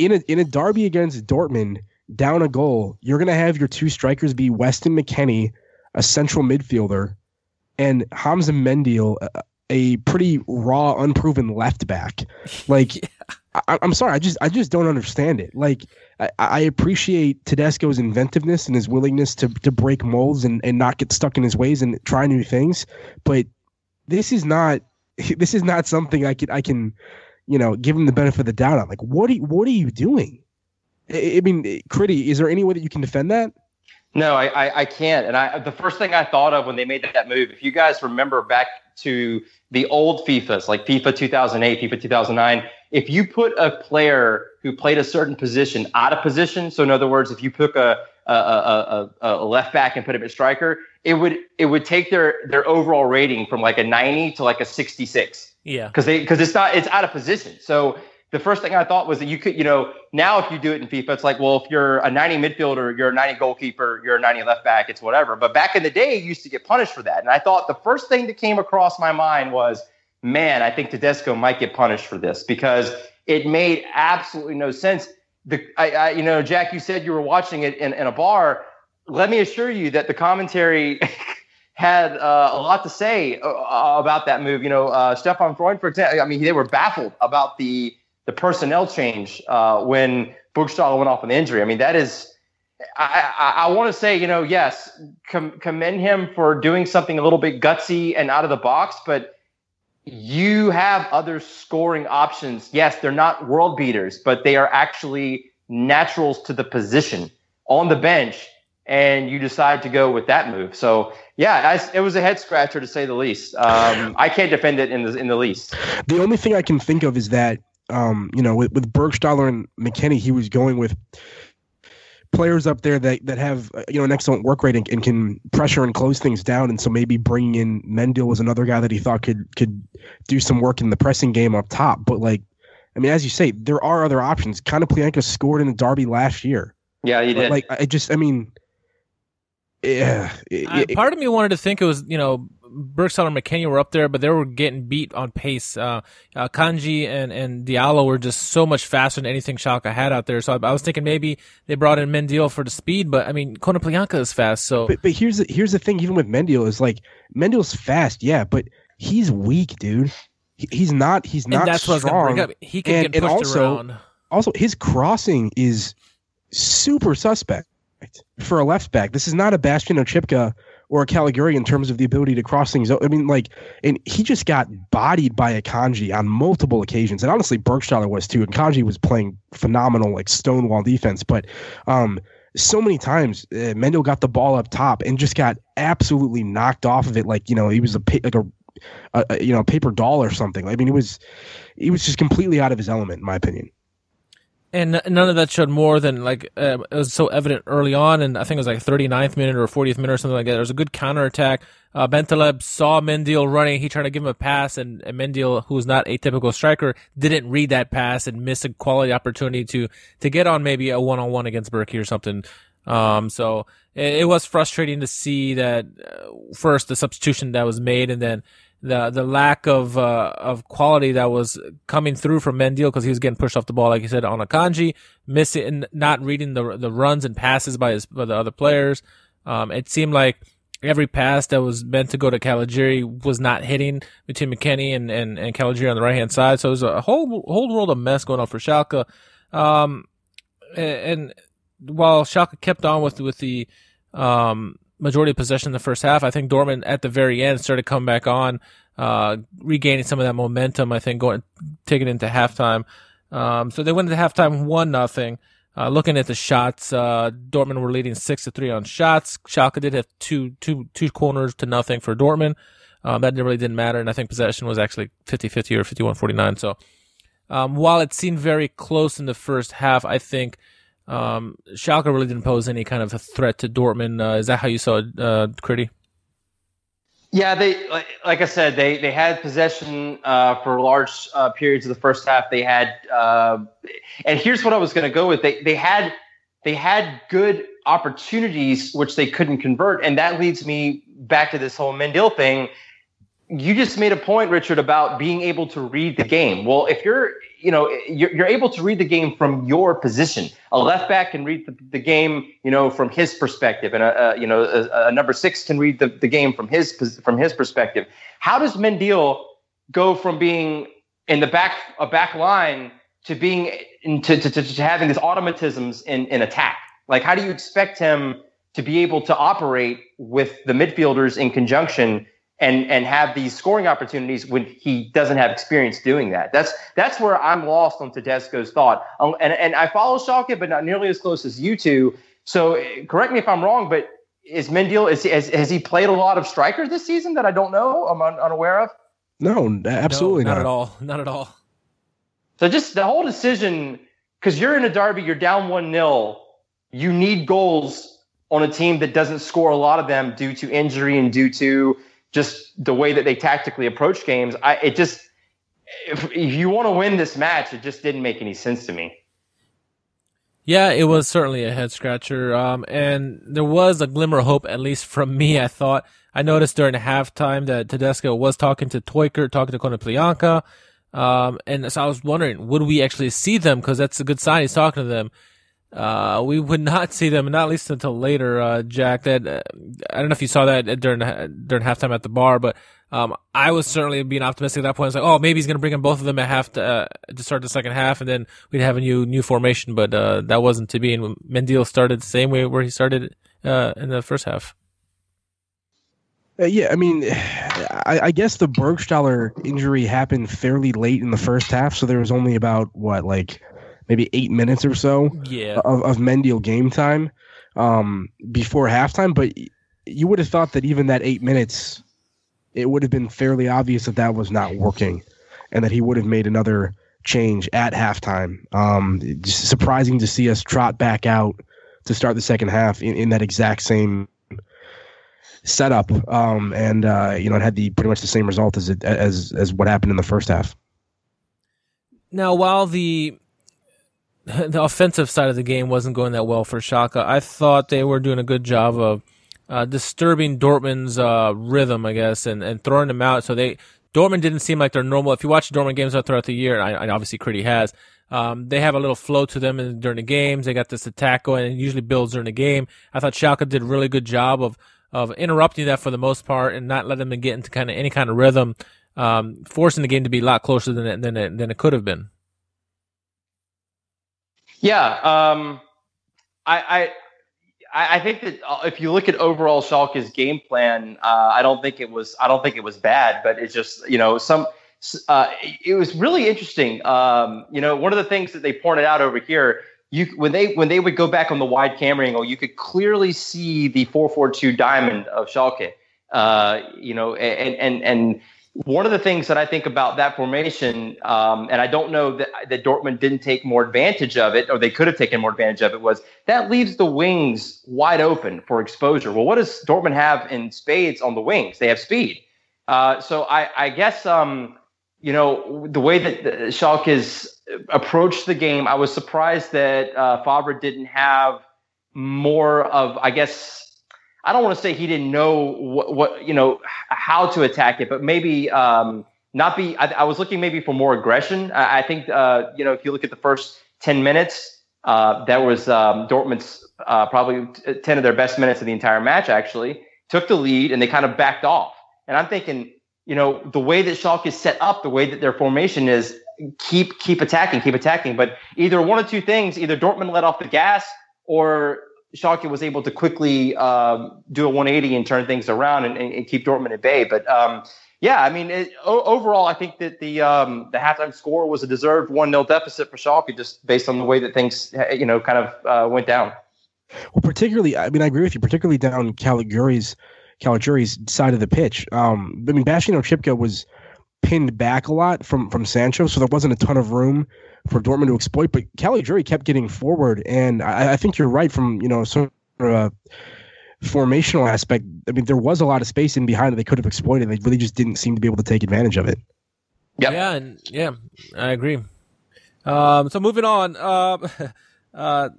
in a derby against Dortmund, down a goal, you're gonna have your two strikers be Weston McKennie, a central midfielder, and Hamza Mendyl, a pretty raw, unproven left back. Like, yeah. I'm sorry, I just don't understand it. Like, I appreciate Tedesco's inventiveness and his willingness to break molds and not get stuck in his ways and try new things, but this is not something I can give him the benefit of the doubt on. Like, what are you doing? Critty, is there any way that you can defend that? No, I can't. And the first thing I thought of when they made that move, if you guys remember back to the old FIFAs, like FIFA 2008, FIFA 2009, if you put a player who played a certain position out of position, so in other words, if you took a left back and put him at striker, it would take their overall rating from like a 90 to like a 66. Yeah, because it's out of position. So the first thing I thought was that you could, now if you do it in FIFA, it's like, well, if you're a 90 midfielder, you're a 90 goalkeeper, you're a 90 left back, it's whatever. But back in the day, you used to get punished for that. And I thought the first thing that came across my mind was, man, I think Tedesco might get punished for this because it made absolutely no sense. Jack, you said you were watching it in a bar. Let me assure you that the commentary had a lot to say about that move. Stefan Freund, for example, they were baffled about the personnel change when Burgstaller went off with an injury. That is, I want to say, yes, commend him for doing something a little bit gutsy and out of the box, but you have other scoring options. Yes, they're not world beaters, but they are actually naturals to the position on the bench, and you decide to go with that move. So, yeah, it was a head-scratcher to say the least. I can't defend it in the least. The only thing I can think of is that, with Burgstaller and McKennie, he was going with players up there that have, you know, an excellent work rate and can pressure and close things down. And so maybe bringing in Mendyl was another guy that he thought could do some work in the pressing game up top. But, like, I mean, as you say, there are other options. Konoplyanka scored in the derby last year. Yeah, he did. Like, part of me wanted to think it was, you know, Burgstaller and McKennie were up there, but they were getting beat on pace. Akanji and Diallo were just so much faster than anything Schalke had out there. So I was thinking maybe they brought in Mendyl for the speed, but I mean, Konoplyanka is fast. So, but here's the thing, even with Mendyl is like, Mendil's fast, yeah, but he's weak, dude. He's not that's strong. What I was gonna bring up. He can get pushed around. Also, his crossing is super suspect for a left back. This is not a Bastian Oczipka or a Caligiuri in terms of the ability to cross things. I mean, like, and he just got bodied by Akanji on multiple occasions. And honestly, Burgstaller was too. Akanji was playing phenomenal, like, stonewall defense. But so many times, Mendyl got the ball up top and just got absolutely knocked off of it. Like, you know, he was a paper doll or something. I mean, he was just completely out of his element, in my opinion. And none of that showed more than, like, it was so evident early on, and I think it was like 39th minute or 40th minute or something like that. There was a good counterattack. Bentaleb saw Mendyl running. He tried to give him a pass, and Mendyl, who is not a typical striker, didn't read that pass and missed a quality opportunity to get on maybe a one-on-one against Bürki or something. So it was frustrating to see that, first, the substitution that was made, and then the lack of quality that was coming through from Mendyl, because he was getting pushed off the ball, like you said, on Akanji, missing and not reading the runs and passes by the other players. It seemed like every pass that was meant to go to Caligiuri was not hitting between McKennie and Caligiuri on the right hand side. So it was a whole world of mess going on for Schalke. And while Schalke kept on with the majority of possession in the first half, I think Dortmund at the very end started coming back on, regaining some of that momentum, I think, taking into halftime. So they went into halftime 1-0. Looking at the shots, Dortmund were leading 6-3 on shots. Schalke did have two 2-0 for Dortmund. That really didn't matter, and I think possession was actually 50-50 or 51-49. So while it seemed very close in the first half, I think Schalke really didn't pose any kind of a threat to Dortmund. Is that how you saw it, Critty? Yeah, they like I said, they had possession for large periods of the first half. They had, and here's what I was going to go with: they had good opportunities which they couldn't convert, and that leads me back to this whole Mendyl thing. You just made a point, Richard, about being able to read the game. Well, if you're able to read the game from your position. A left back can read the game, you know, from his perspective, and a number six can read the game from his perspective. How does Mendyl go from being in the back line to being to having these automatisms in attack? Like, how do you expect him to be able to operate with the midfielders in conjunction and have these scoring opportunities when he doesn't have experience doing that? That's where I'm lost on Tedesco's thought. And I follow Schalke, but not nearly as close as you two. So correct me if I'm wrong, but is Mendyl, has he played a lot of strikers this season that I don't know, I'm unaware of? No, absolutely not. Not at all. So just the whole decision, because you're in a derby, you're down 1-0, you need goals on a team that doesn't score a lot of them due to injury and due to just the way that they tactically approach games. If you want to win this match, it just didn't make any sense to me. Yeah, it was certainly a head scratcher. And there was a glimmer of hope, at least from me, I thought. I noticed during halftime that Tedesco was talking to Toyker, talking to Konoplyanka. And so I was wondering, would we actually see them? Because that's a good sign he's talking to them. We would not see them, not at least until later, Jack. That I don't know if you saw that during halftime at the bar, but I was certainly being optimistic at that point. I was like, oh, maybe he's going to bring in both of them at half to start the second half, and then we'd have a new formation. But that wasn't to be. And Mendyl started the same way where he started in the first half. Yeah, I mean, I guess the Burgstaller injury happened fairly late in the first half, so there was only about maybe 8 minutes or so of Mendyl game time before halftime. But you would have thought that even that 8 minutes, it would have been fairly obvious that was not working and that he would have made another change at halftime. Surprising to see us trot back out to start the second half in that exact same setup. It had pretty much the same result as what happened in the first half. Now, while the offensive side of the game wasn't going that well for Schalke, I thought they were doing a good job of disturbing Dortmund's rhythm, I guess, and throwing them out. So Dortmund didn't seem like they're normal. If you watch Dortmund games throughout the year, and obviously Critty has, they have a little flow to them during the games. They got this attack going, and it usually builds during the game. I thought Schalke did a really good job of interrupting that for the most part and not letting them get into kind of any kind of rhythm, forcing the game to be a lot closer than it could have been. Yeah, I think that if you look at overall Schalke's game plan, I don't think it was bad, but it's just, it was really interesting. One of the things that they pointed out over here, when they would go back on the wide camera angle, you could clearly see the 4-4-2 diamond of Schalke. And one of the things that I think about that formation, and I don't know that Dortmund didn't take more advantage of it, or they could have taken more advantage of it, was that leaves the wings wide open for exposure. Well, what does Dortmund have in spades on the wings? They have speed. So I guess the way that Schalke's approached the game, I was surprised that Favre didn't have more of, I guess, I don't want to say he didn't know what how to attack it, but maybe not be. I was looking maybe for more aggression. I think if you look at the first 10 minutes, that was Dortmund's probably 10 of their best minutes of the entire match. Actually, took the lead and they kind of backed off. And I'm thinking, the way that Schalke is set up, the way that their formation is, keep attacking. But either one of two things: either Dortmund let off the gas, or Schalke was able to quickly do a 180 and turn things around and keep Dortmund at bay. But overall, I think that the halftime score was a deserved 1-0 deficit for Schalke, just based on the way that things went down. Well, I agree with you, particularly down Caligiuri's side of the pitch. Bastian Oczipka was pinned back a lot from Sancho, so there wasn't a ton of room for Dortmund to exploit, but Caligiuri kept getting forward, and I think you're right from sort of a formational aspect. I mean, there was a lot of space in behind that they could have exploited. They really just didn't seem to be able to take advantage of it. Yep. Yeah, I agree. So moving on,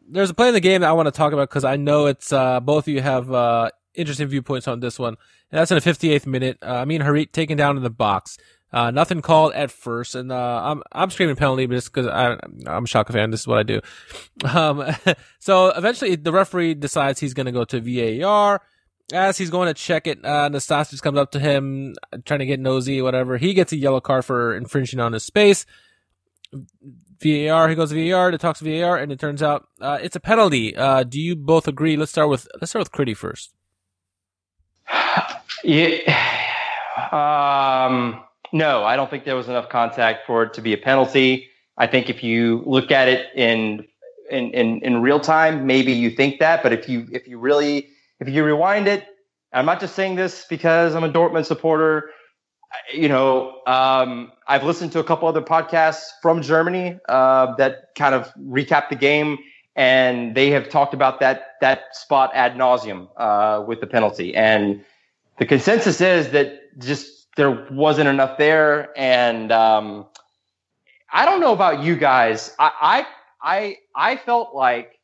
there's a play in the game that I want to talk about because I know it's both of you have interesting viewpoints on this one, and that's in the 58th minute. Harit taken down in the box. Nothing called at first, and I'm screaming penalty, but it's because I'm a Schalke fan. This is what I do. So eventually, the referee decides he's going to go to VAR. As he's going to check it, Nastasic comes up to him, trying to get nosy, whatever. He gets a yellow card for infringing on his space. VAR. He goes to VAR. It talks to VAR, and it turns out it's a penalty. Do you both agree? Let's start with Critty first. Yeah. No, I don't think there was enough contact for it to be a penalty. I think if you look at it in real time, maybe you think that, but if you rewind it, I'm not just saying this because I'm a Dortmund supporter. I've listened to a couple other podcasts from Germany that kind of recap the game, and they have talked about that spot ad nauseum with the penalty, and the consensus is that just there wasn't enough there, and I don't know about you guys. I felt like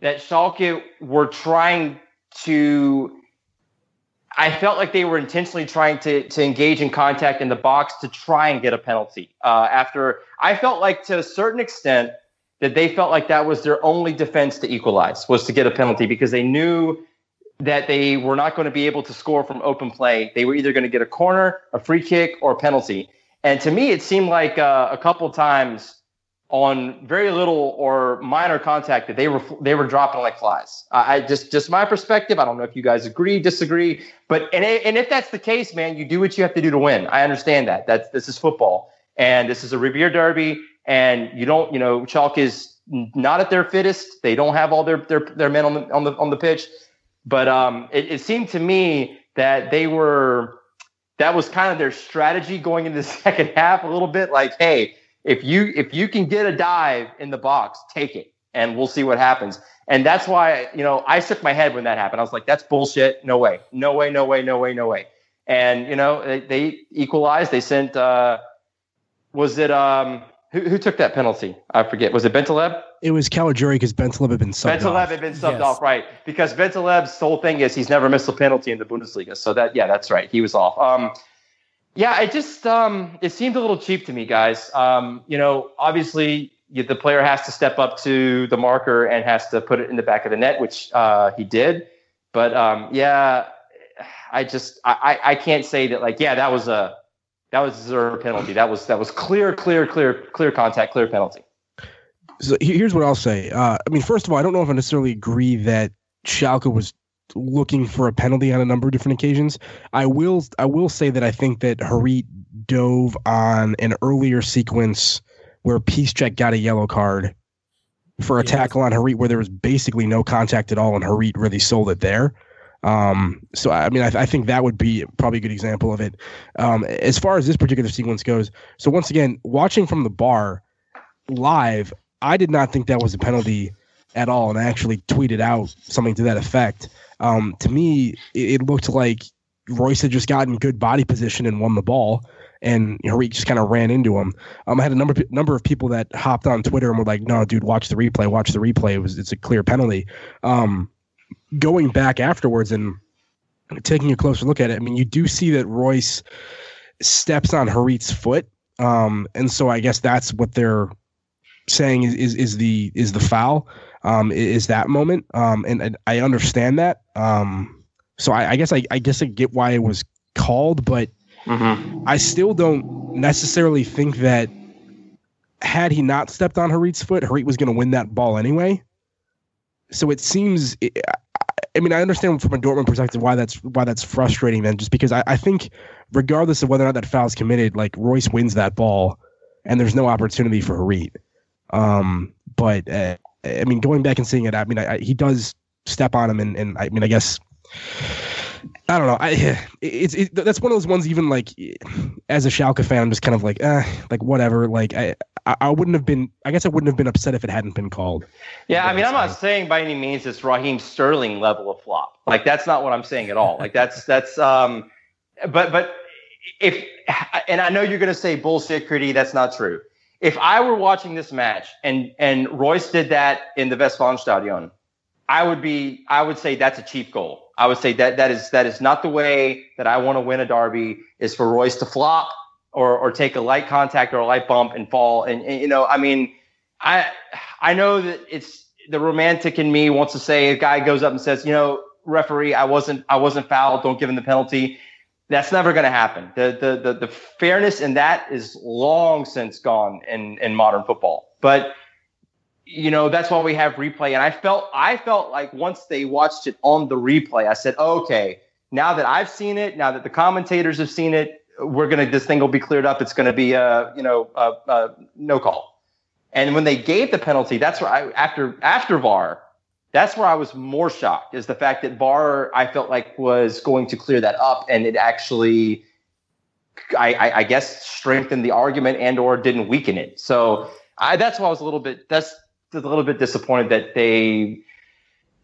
that Schalke were trying to. I felt like they were intentionally trying to engage in contact in the box to try and get a penalty. After I felt like, to a certain extent, that they felt like that was their only defense to equalize, was to get a penalty, because they knew that they were not going to be able to score from open play. They were either going to get a corner, a free kick, or a penalty. And to me, it seemed like a couple times on very little or minor contact that they were dropping like flies. I just my perspective. I don't know if you guys agree, disagree, but and if that's the case, man, you do what you have to do to win. I understand that. This is football, and this is a Revier derby, and you don't, Schalke is not at their fittest. They don't have all their men on the pitch. But it seemed to me that that was kind of their strategy going into the second half a little bit. Like, hey, if you can get a dive in the box, take it. and we'll see what happens. And that's why, you know, I shook my head when that happened. I was like, that's bullshit. No way. No way, no way, no way, no way. And, you know, they equalized. They sent, was it, who took that penalty? I forget. Was it Bentaleb? It was Caligiuri because Bentaleb had been subbed off. Bentaleb had been subbed off, right. Because Bentaleb's whole thing is he's never missed a penalty in the Bundesliga. So that, yeah, that's right. He was off. Yeah, it just, it seemed a little cheap to me, guys. You know, obviously, the player has to step up to the marker and has to put it in the back of the net, which he did. But yeah, I just I can't say that like yeah that was a deserved penalty. That was clear contact, clear penalty. So here's what I'll say. I mean, first of all, I don't know if I necessarily agree that Schalke was looking for a penalty on a number of different occasions. I will say that I think that Harit dove on an earlier sequence where Piszczek got a yellow card for a tackle on Harit where there was basically no contact at all, and Harit really sold it there. So, I mean, I think that would be probably a good example of it. As far as this particular sequence goes, so once again, watching from the bar live, I did not think that was a penalty at all, and I actually tweeted out something to that effect. To me, it looked like Reus had just gotten good body position and won the ball, and Harit just kind of ran into him. I had a number of people that hopped on Twitter and were like, "No, dude, watch the replay. Watch the replay. It's a clear penalty." Going back afterwards and taking a closer look at it, I mean, you do see that Reus steps on Harit's foot, and so I guess that's what they're saying is the foul is that moment, and I understand that. So I guess I get why it was called, but. Mm-hmm. I still don't necessarily think that had he not stepped on Harit's foot, Harit was going to win that ball anyway. So it seems, I mean, I understand from a Dortmund perspective why that's frustrating then, just because I think regardless of whether or not that foul is committed, like Reus wins that ball and there's no opportunity for Harit. But I mean, going back and seeing it, I mean, he does step on him and I mean, I guess... I don't know. That's one of those ones. Even like as a Schalke fan, I'm just kind of like, whatever. Like I wouldn't have been. I guess I wouldn't have been upset if it hadn't been called. Yeah, I mean, I'm not saying by any means it's Raheem Sterling level of flop. Like that's not what I'm saying at all. Like that's. But if and I know you're gonna say bullshit, Critty. That's not true. If I were watching this match and Reus did that in the Westfalenstadion, I would say that's a cheap goal. I would say that is not the way that I want to win a derby, is for Reus to flop or take a light contact or a light bump and fall. And you know, I mean, I know that it's the romantic in me wants to say a guy goes up and says, you know, referee, I wasn't fouled. Don't give him the penalty. That's never going to happen. The fairness in that is long since gone in modern football. But you know, that's why we have replay. And I felt like once they watched it on the replay, I said, okay, now that I've seen it, now that the commentators have seen it, this thing will be cleared up. It's going to be no call. And when they gave the penalty, that's where I, after VAR, that's where I was more shocked, is the fact that VAR, I felt like, was going to clear that up. And it actually, I guess, strengthened the argument and or didn't weaken it. So that's why I was a little bit disappointed that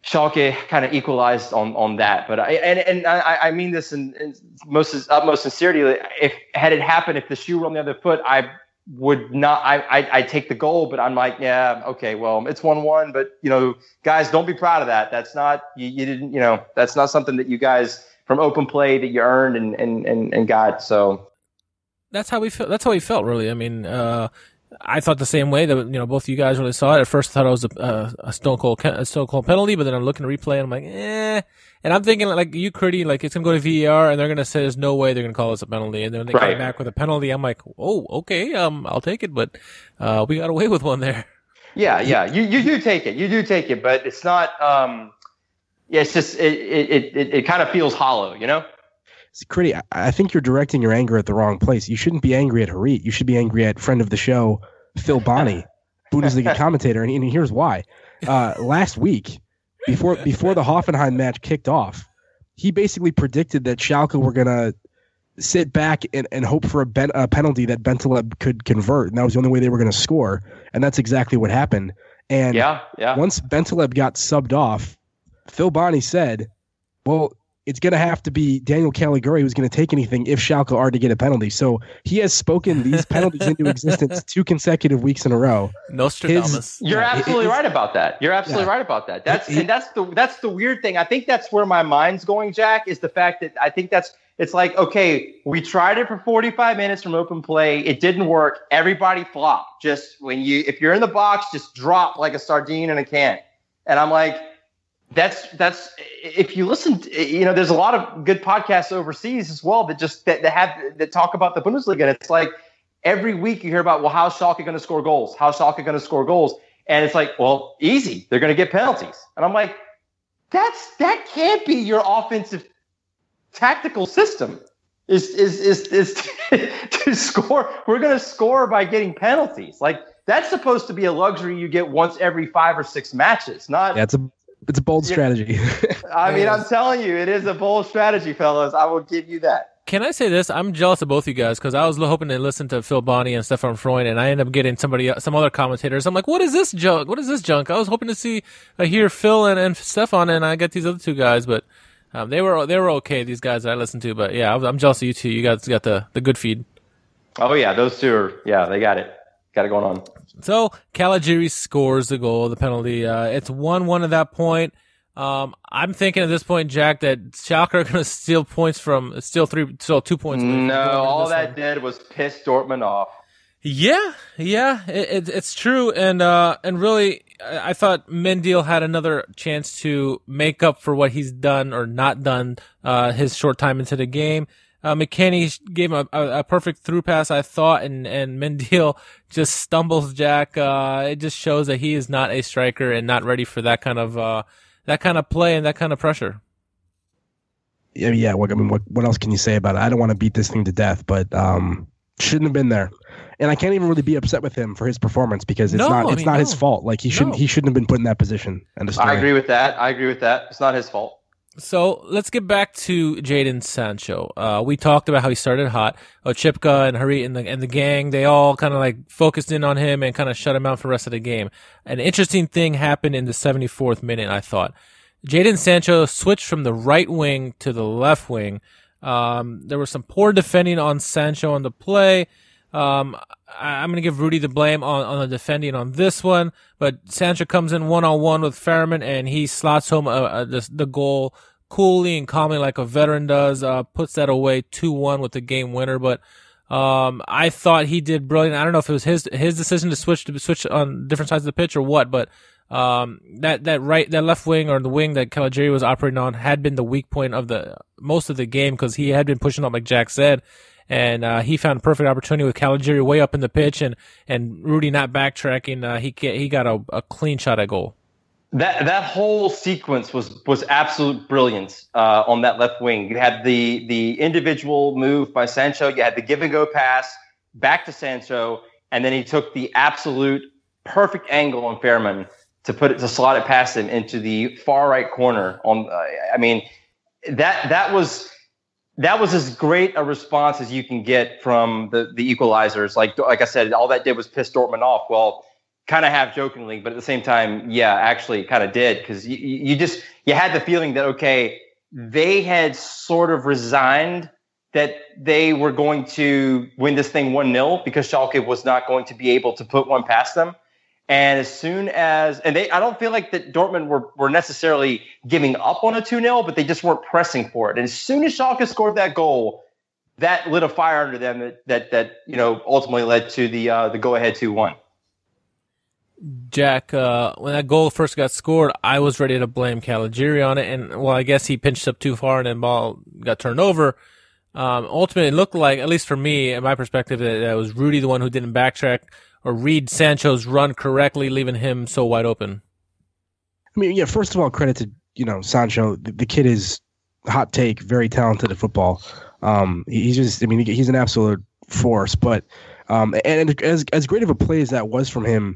Schalke kind of equalized on that. But I mean this in utmost sincerity. If had it happened, if the shoe were on the other foot, I would not. I take the goal, but I'm like, yeah, okay, well, it's 1-1. But you know, guys, don't be proud of that. That's not you didn't. You know, that's not something that you guys from open play that you earned and got. So that's how we felt. That's how we felt, really. I mean. I thought the same way that, you know, both of you guys really saw it. At first I thought it was a stone cold penalty, but then I'm looking at replay and I'm like, eh. And I'm thinking like you, Critty, like it's going to go to VAR and they're going to say there's no way they're going to call this a penalty. And then when they come back with a penalty, I'm like, oh, okay. I'll take it, but, we got away with one there. Yeah. Yeah. You do take it, but it's not, it's just, it kind of feels hollow, you know? Critty, I think you're directing your anger at the wrong place. You shouldn't be angry at Harit. You should be angry at friend of the show, Phil Bonney, Bundesliga commentator, and here's why. Last week, before the Hoffenheim match kicked off, he basically predicted that Schalke were going to sit back and hope for a penalty that Bentaleb could convert, and that was the only way they were going to score, and that's exactly what happened. And once Bentaleb got subbed off, Phil Bonney said, well, it's going to have to be Daniel Caligiuri who's going to take anything if Schalke are to get a penalty. So he has spoken these penalties into existence 2 consecutive weeks in a row. Nostradamus. You're absolutely right about that. That's the weird thing. I think that's where my mind's going, Jack, is the fact that I think that's – it's like, okay, we tried it for 45 minutes from open play. It didn't work. Everybody flopped. Just when you – if you're in the box, just drop like a sardine in a can. And I'm like – That's if you listen, there's a lot of good podcasts overseas as well that talk about the Bundesliga, and it's like every week you hear about, well, how's Schalke going to score goals? And it's like, well, easy, they're going to get penalties, and I'm like, that can't be your offensive tactical system. Is to score? We're going to score by getting penalties. Like that's supposed to be a luxury you get once every 5 or 6 matches. Not that's a It's a bold strategy. I mean, I'm telling you, it is a bold strategy, fellas. I will give you that. Can I say this? I'm jealous of both you guys because I was hoping to listen to Phil Bonney and Stefan Freund, and I ended up getting some other commentators. I'm like, what is this junk? I was hoping to hear Phil and Stefan, and I got these other 2 guys, but they were okay, these guys that I listened to. But, yeah, I'm jealous of you 2. You guys got the good feed. Oh, yeah, those 2 are – yeah, they got it. Got it going on. So Caligiuri scores the goal, the penalty. It's 1-1 at that point. I'm thinking at this point, Jack, that Schalke are going to steal 2 points. No, all that did was piss Dortmund off. Yeah, it's true, and really, I thought Mendyl had another chance to make up for what he's done or not done his short time into the game. McKennie gave him a perfect through pass, I thought, and Mendyl just stumbles, Jack. It just shows that he is not a striker and not ready for that kind of play and that kind of pressure. Yeah. What else can you say about it? I don't want to beat this thing to death, but shouldn't have been there. And I can't even really be upset with him for his performance because it's not his fault. Like he shouldn't have been put in that position. I agree with that. It's not his fault. So let's get back to Jadon Sancho. We talked about how he started hot. Oczipka and Harit and the gang, they all kind of like focused in on him and kind of shut him out for the rest of the game. An interesting thing happened in the 74th minute, I thought. Jadon Sancho switched from the right wing to the left wing. There was some poor defending on Sancho on the play. I'm going to give Rudy the blame on the defending on this one, but Sancho comes in one-on-one with Fährmann, and he slots home the goal coolly and calmly like a veteran does, puts that away 2-1 with the game winner. But I thought he did brilliant. I don't know if it was his decision to switch on different sides of the pitch or what, but that left wing or the wing that Caligiuri was operating on had been the weak point of the most of the game because he had been pushing up, like Jack said. And he found a perfect opportunity with Caligiuri way up in the pitch, and Rudy not backtracking. He got a clean shot at goal. That whole sequence was absolute brilliance on that left wing. You had the individual move by Sancho. You had the give and go pass back to Sancho, and then he took the absolute perfect angle on Fährmann to slot it past him into the far right corner. That was as great a response as you can get from the equalizers. Like I said, all that did was piss Dortmund off. Well, kind of half jokingly, but at the same time, yeah, actually kind of did. Because you had the feeling that, okay, they had sort of resigned that they were going to win this thing 1-0 because Schalke was not going to be able to put one past them. And as soon as – and I don't feel like that Dortmund were necessarily giving up on a 2-0, but they just weren't pressing for it. And as soon as Schalke scored that goal, that lit a fire under them that ultimately led to the go-ahead 2-1. Jack, when that goal first got scored, I was ready to blame Caligiuri on it. And, well, I guess he pinched up too far and then ball got turned over. Ultimately, it looked like, at least for me, in my perspective, that it was Rudy, the one who didn't backtrack or read Sancho's run correctly, leaving him so wide open. I mean, yeah, first of all, credit to, Sancho. The kid is, hot take, very talented at football. He's an absolute force. But and as great of a play as that was from him,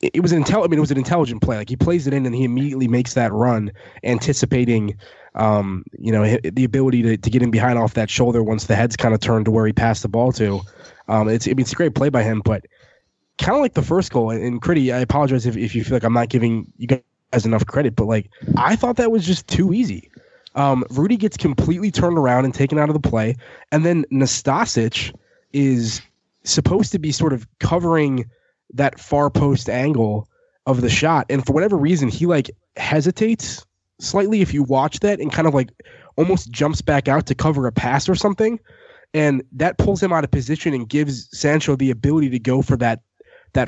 it was an intelligent play. Like he plays it in and he immediately makes that run, anticipating the ability to get in behind off that shoulder once the head's kind of turned to where he passed the ball to. It's a great play by him, but kind of like the first goal. And Critty, I apologize if you feel like I'm not giving you guys enough credit, but like I thought that was just too easy. Rudy gets completely turned around and taken out of the play, and then Nastasic is supposed to be sort of covering that far post angle of the shot, and for whatever reason, he like hesitates slightly if you watch that, and kind of like almost jumps back out to cover a pass or something, and that pulls him out of position and gives Sancho the ability to go for that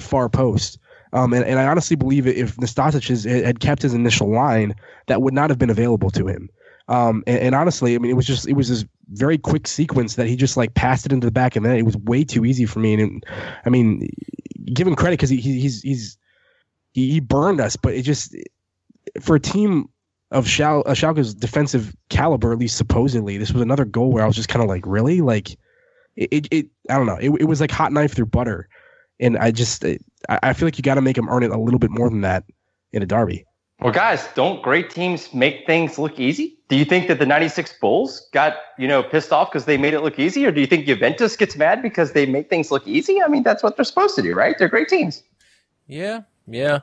far post. And I honestly believe if Nastasic had kept his initial line, that would not have been available to him. And honestly, I mean, it was this very quick sequence that he just like passed it into the back, and then it was way too easy for me. And I mean, give him credit because he burned us, but it just, for a team of Schalke's defensive caliber, at least supposedly, this was another goal where I was just kind of like, really, like it. I don't know. It was like hot knife through butter, and I feel like you got to make him earn it a little bit more than that in a derby. Well, guys, don't great teams make things look easy? Do you think that the 96 Bulls got, pissed off because they made it look easy? Or do you think Juventus gets mad because they make things look easy? I mean, that's what they're supposed to do, right? They're great teams. Yeah.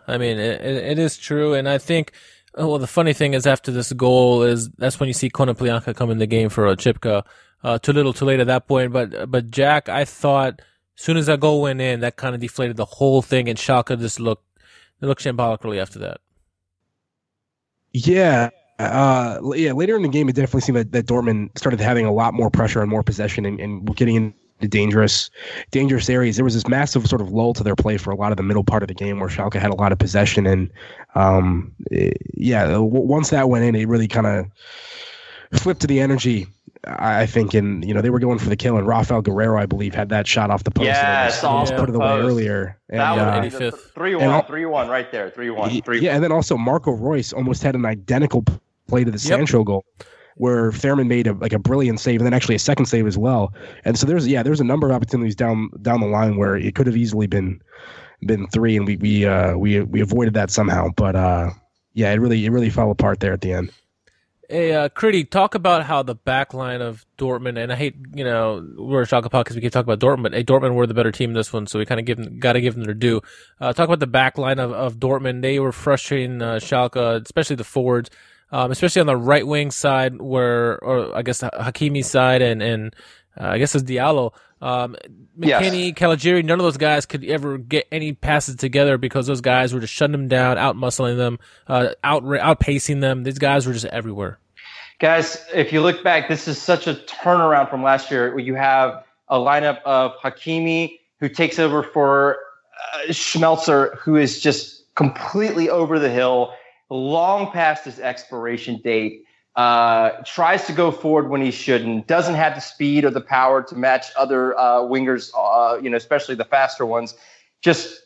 I mean, it is true. And I think, the funny thing is after this goal is that's when you see Konoplyanka come in the game for Oczipka. Too little, too late at that point. But Jack, I thought as soon as that goal went in, that kind of deflated the whole thing. And Schalke just looked shambolic really after that. Yeah. Later in the game, it definitely seemed that Dortmund started having a lot more pressure and more possession and getting into dangerous areas. There was this massive sort of lull to their play for a lot of the middle part of the game where Schalke had a lot of possession. And once that went in, it really kind of flipped to the energy, I think. And, they were going for the kill. And Rafael Guerrero, I believe, had that shot off the post. Yeah, put it away earlier. That was 3-1 right there. 3-1. Yeah, and then also Marco Reus almost had an identical play to the Sancho goal where Fährmann made a brilliant save and then actually a second save as well. And so there's a number of opportunities down the line where it could have easily been 3, and we avoided that somehow. But it really fell apart there at the end. Hey, Critty, talk about how the back line of Dortmund, and I hate, we're a Schalke podcast, we keep talking about Dortmund, but Dortmund were the better team in this one, so we kind of got to give them their due. Talk about the back line of Dortmund. They were frustrating Schalke, especially the forwards, especially on the right wing side Hakimi's side and I guess it's Diallo. McKennie, Caligiuri, none of those guys could ever get any passes together because those guys were just shutting them down, out-muscling them, outpacing them. These guys were just everywhere. Guys, if you look back, this is such a turnaround from last year where you have a lineup of Hakimi, who takes over for Schmelzer, who is just completely over the hill, long past his expiration date. Tries to go forward when he shouldn't, doesn't have the speed or the power to match other wingers, especially the faster ones. Just,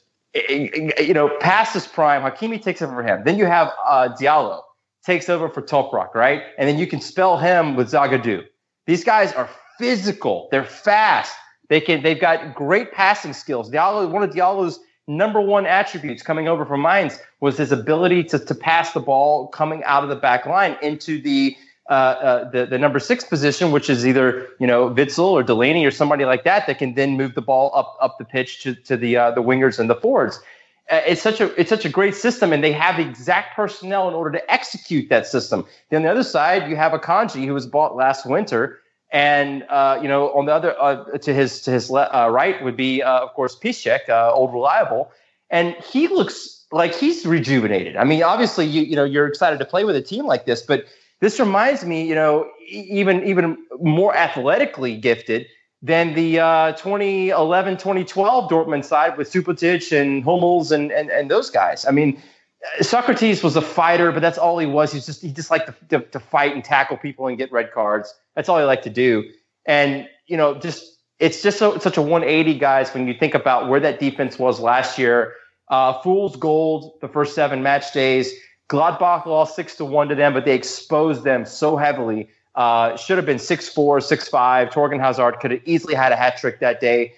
past his prime, Hakimi takes over for him. Then you have Diallo takes over for Toprok, right? And then you can spell him with Zagadou. These guys are physical. They're fast. They've got great passing skills. One of Diallo's number one attributes coming over from Mainz was his ability to pass the ball coming out of the back line into the number 6 position, which is either Witsel or Delaney or somebody like that can then move the ball up the pitch to the wingers and the forwards. It's such a great system, and they have the exact personnel in order to execute that system. Then on the other side, you have Akanji, who was bought last winter, and on the other to his right would be of course Piszczek, old reliable, and he looks like he's rejuvenated. I mean, obviously you're excited to play with a team like this, but this reminds me, even more athletically gifted than the 2011-2012 Dortmund side with Subotic and Hummels and those guys. I mean, Socrates was a fighter, but that's all he was. He just liked to fight and tackle people and get red cards. That's all he liked to do. And such a 180, guys. When you think about where that defense was last year, fool's gold the first 7 match days. Gladbach lost 6-1 to them, but they exposed them so heavily. Should have been 6-4, 6-5. Torgan Hazard could have easily had a hat trick that day.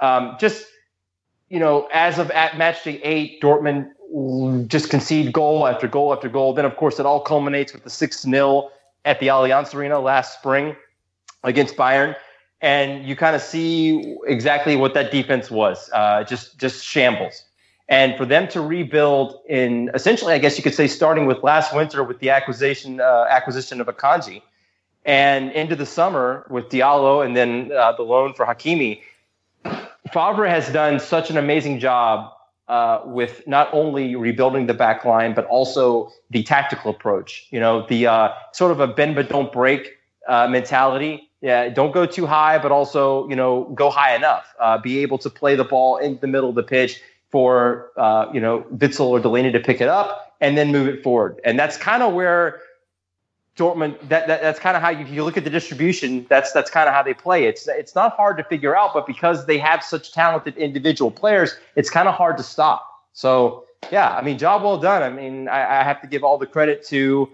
As of at match day 8, Dortmund just concede goal after goal after goal. Then, of course, it all culminates with the 6-0 at the Allianz Arena last spring against Bayern. and you kind of see exactly what that defense was, just shambles. And for them to rebuild in essentially, I guess you could say, starting with last winter with the acquisition of Akanji, and into the summer with Diallo, and then the loan for Hakimi, Favre has done such an amazing job with not only rebuilding the back line, but also the tactical approach. You know, the sort of a bend but don't break mentality. Yeah, don't go too high, but also, you know, go high enough. Be able to play the ball in the middle of the pitch for, you know, Witsel or Delaney to pick it up and then move it forward. And that's kind of where Dortmund, that's kind of how you look at the distribution. That's kind of how they play. It's not hard to figure out, but because they have such talented individual players, it's kind of hard to stop. So, yeah, I mean, job well done. I mean, I have to give all the credit to,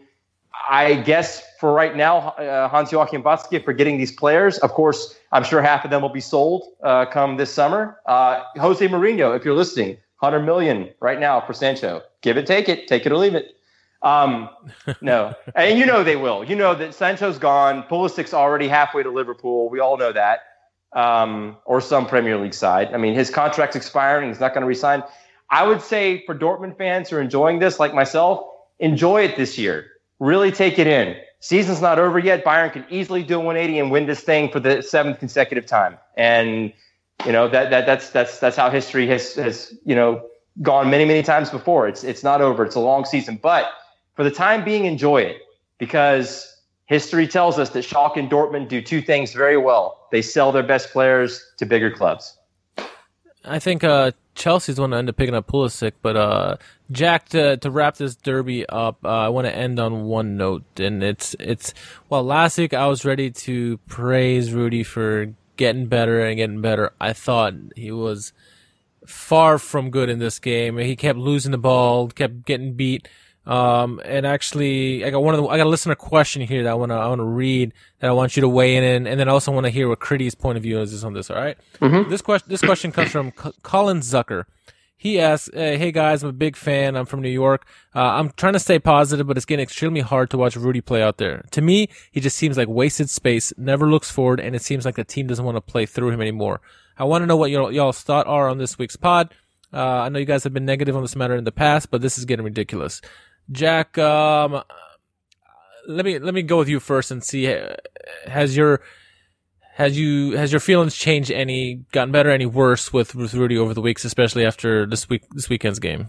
I guess, for right now, Hans-Joachim Watzke for getting these players. Of course, I'm sure half of them will be sold come this summer. Jose Mourinho, if you're listening, $100 million right now for Sancho. Give it, take it. Take it or leave it. No. And you know they will. You know that Sancho's gone. Pulisic's already halfway to Liverpool. We all know that. Or some Premier League side. I mean, his contract's expiring. He's not going to resign. I would say for Dortmund fans who are enjoying this, like myself, enjoy it this year. Really take it in. Season's not over yet. Bayern can easily do a 180 and win this thing for the seventh consecutive time. And, you know, that's how history has you know, gone many, many times before. It's not over. It's a long season. But for the time being, enjoy it, because history tells us that Schalke and Dortmund do two things very well. They sell their best players to bigger clubs. I think Chelsea's going to end up picking up Pulisic, but Jack, to wrap this derby up, I want to end on one note, and it's well, last week I was ready to praise Rudy for getting better and getting better. I thought he was far from good in this game. He kept losing the ball, kept getting beat. And actually, I got a listener question here that I want to read, that I want you to weigh in, and then I also want to hear what Critty's point of view is on this. All right. Mm-hmm. This question comes from Colin Zucker. He asks, "Hey guys, I'm a big fan. I'm from New York. I'm trying to stay positive, but it's getting extremely hard to watch Rudy play out there. To me, he just seems like wasted space, never looks forward, and it seems like the team doesn't want to play through him anymore. I want to know what y'all's thought are on this week's pod. I know you guys have been negative on this matter in the past, but this is getting ridiculous." Jack, let me go with you first and see, has your feelings changed any, gotten better, any worse with Rudy over the weeks, especially after this weekend's game?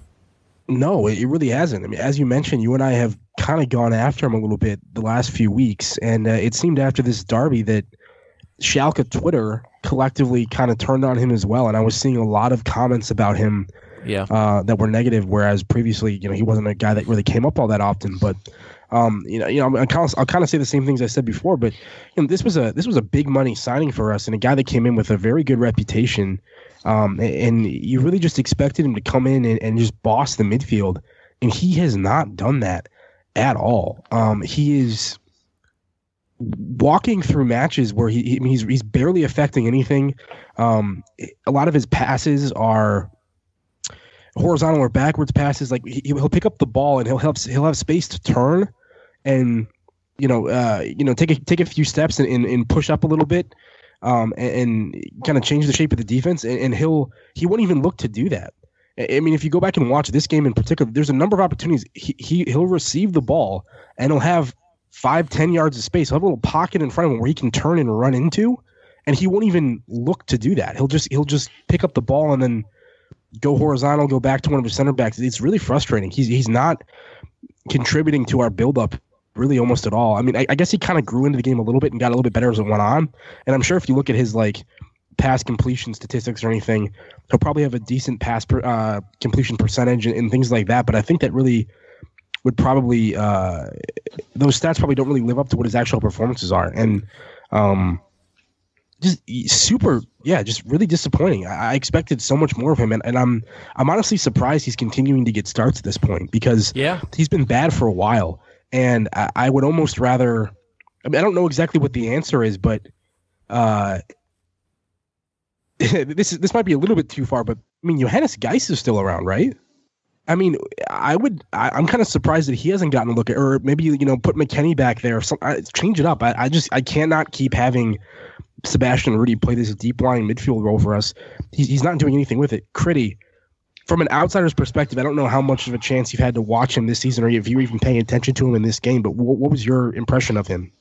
No, it really hasn't. I mean, as you mentioned, you and I have kind of gone after him a little bit the last few weeks, and it seemed after this derby that Schalke Twitter collectively kind of turned on him as well, and I was seeing a lot of comments about him. Yeah, that were negative. Whereas previously, you know, he wasn't a guy that really came up all that often. But, you know, I'll kind of say the same things I said before. But you know, this was a big money signing for us, and a guy that came in with a very good reputation. And you really just expected him to come in and just boss the midfield, and he has not done that at all. He is walking through matches where he's barely affecting anything. A lot of his passes are horizontal or backwards passes. Like he'll pick up the ball and he'll have space to turn, and you know take a few steps and push up a little bit, and kind of change the shape of the defense. And he won't even look to do that. I mean, if you go back and watch this game in particular, there's a number of opportunities he'll receive the ball and he'll have 5-10 yards of space. He'll have a little pocket in front of him where he can turn and run into, and he won't even look to do that. He'll just pick up the ball and then go horizontal, go back to one of his center backs. It's really frustrating. He's not contributing to our buildup really almost at all. I mean, I guess he kind of grew into the game a little bit and got a little bit better as it went on. And I'm sure if you look at his like pass completion statistics or anything, he'll probably have a decent pass completion percentage and things like that. But I think that really would probably those stats probably don't really live up to what his actual performances are. And just super, yeah, just really disappointing. I expected so much more of him, and I'm honestly surprised he's continuing to get starts at this point, because he's been bad for a while, and I would almost rather. I mean, I don't know exactly what the answer is, but this might be a little bit too far. But I mean, Johannes Geis is still around, right? I mean, I'm kind of surprised that he hasn't gotten a look at, or maybe, you know, put McKennie back there or something. Change it up. I cannot keep having Sebastian Rudy play this deep lying midfield role for us. He's not doing anything with it. Critty, from an outsider's perspective, I don't know how much of a chance you've had to watch him this season, or if you were even paying attention to him in this game, but what was your impression of him?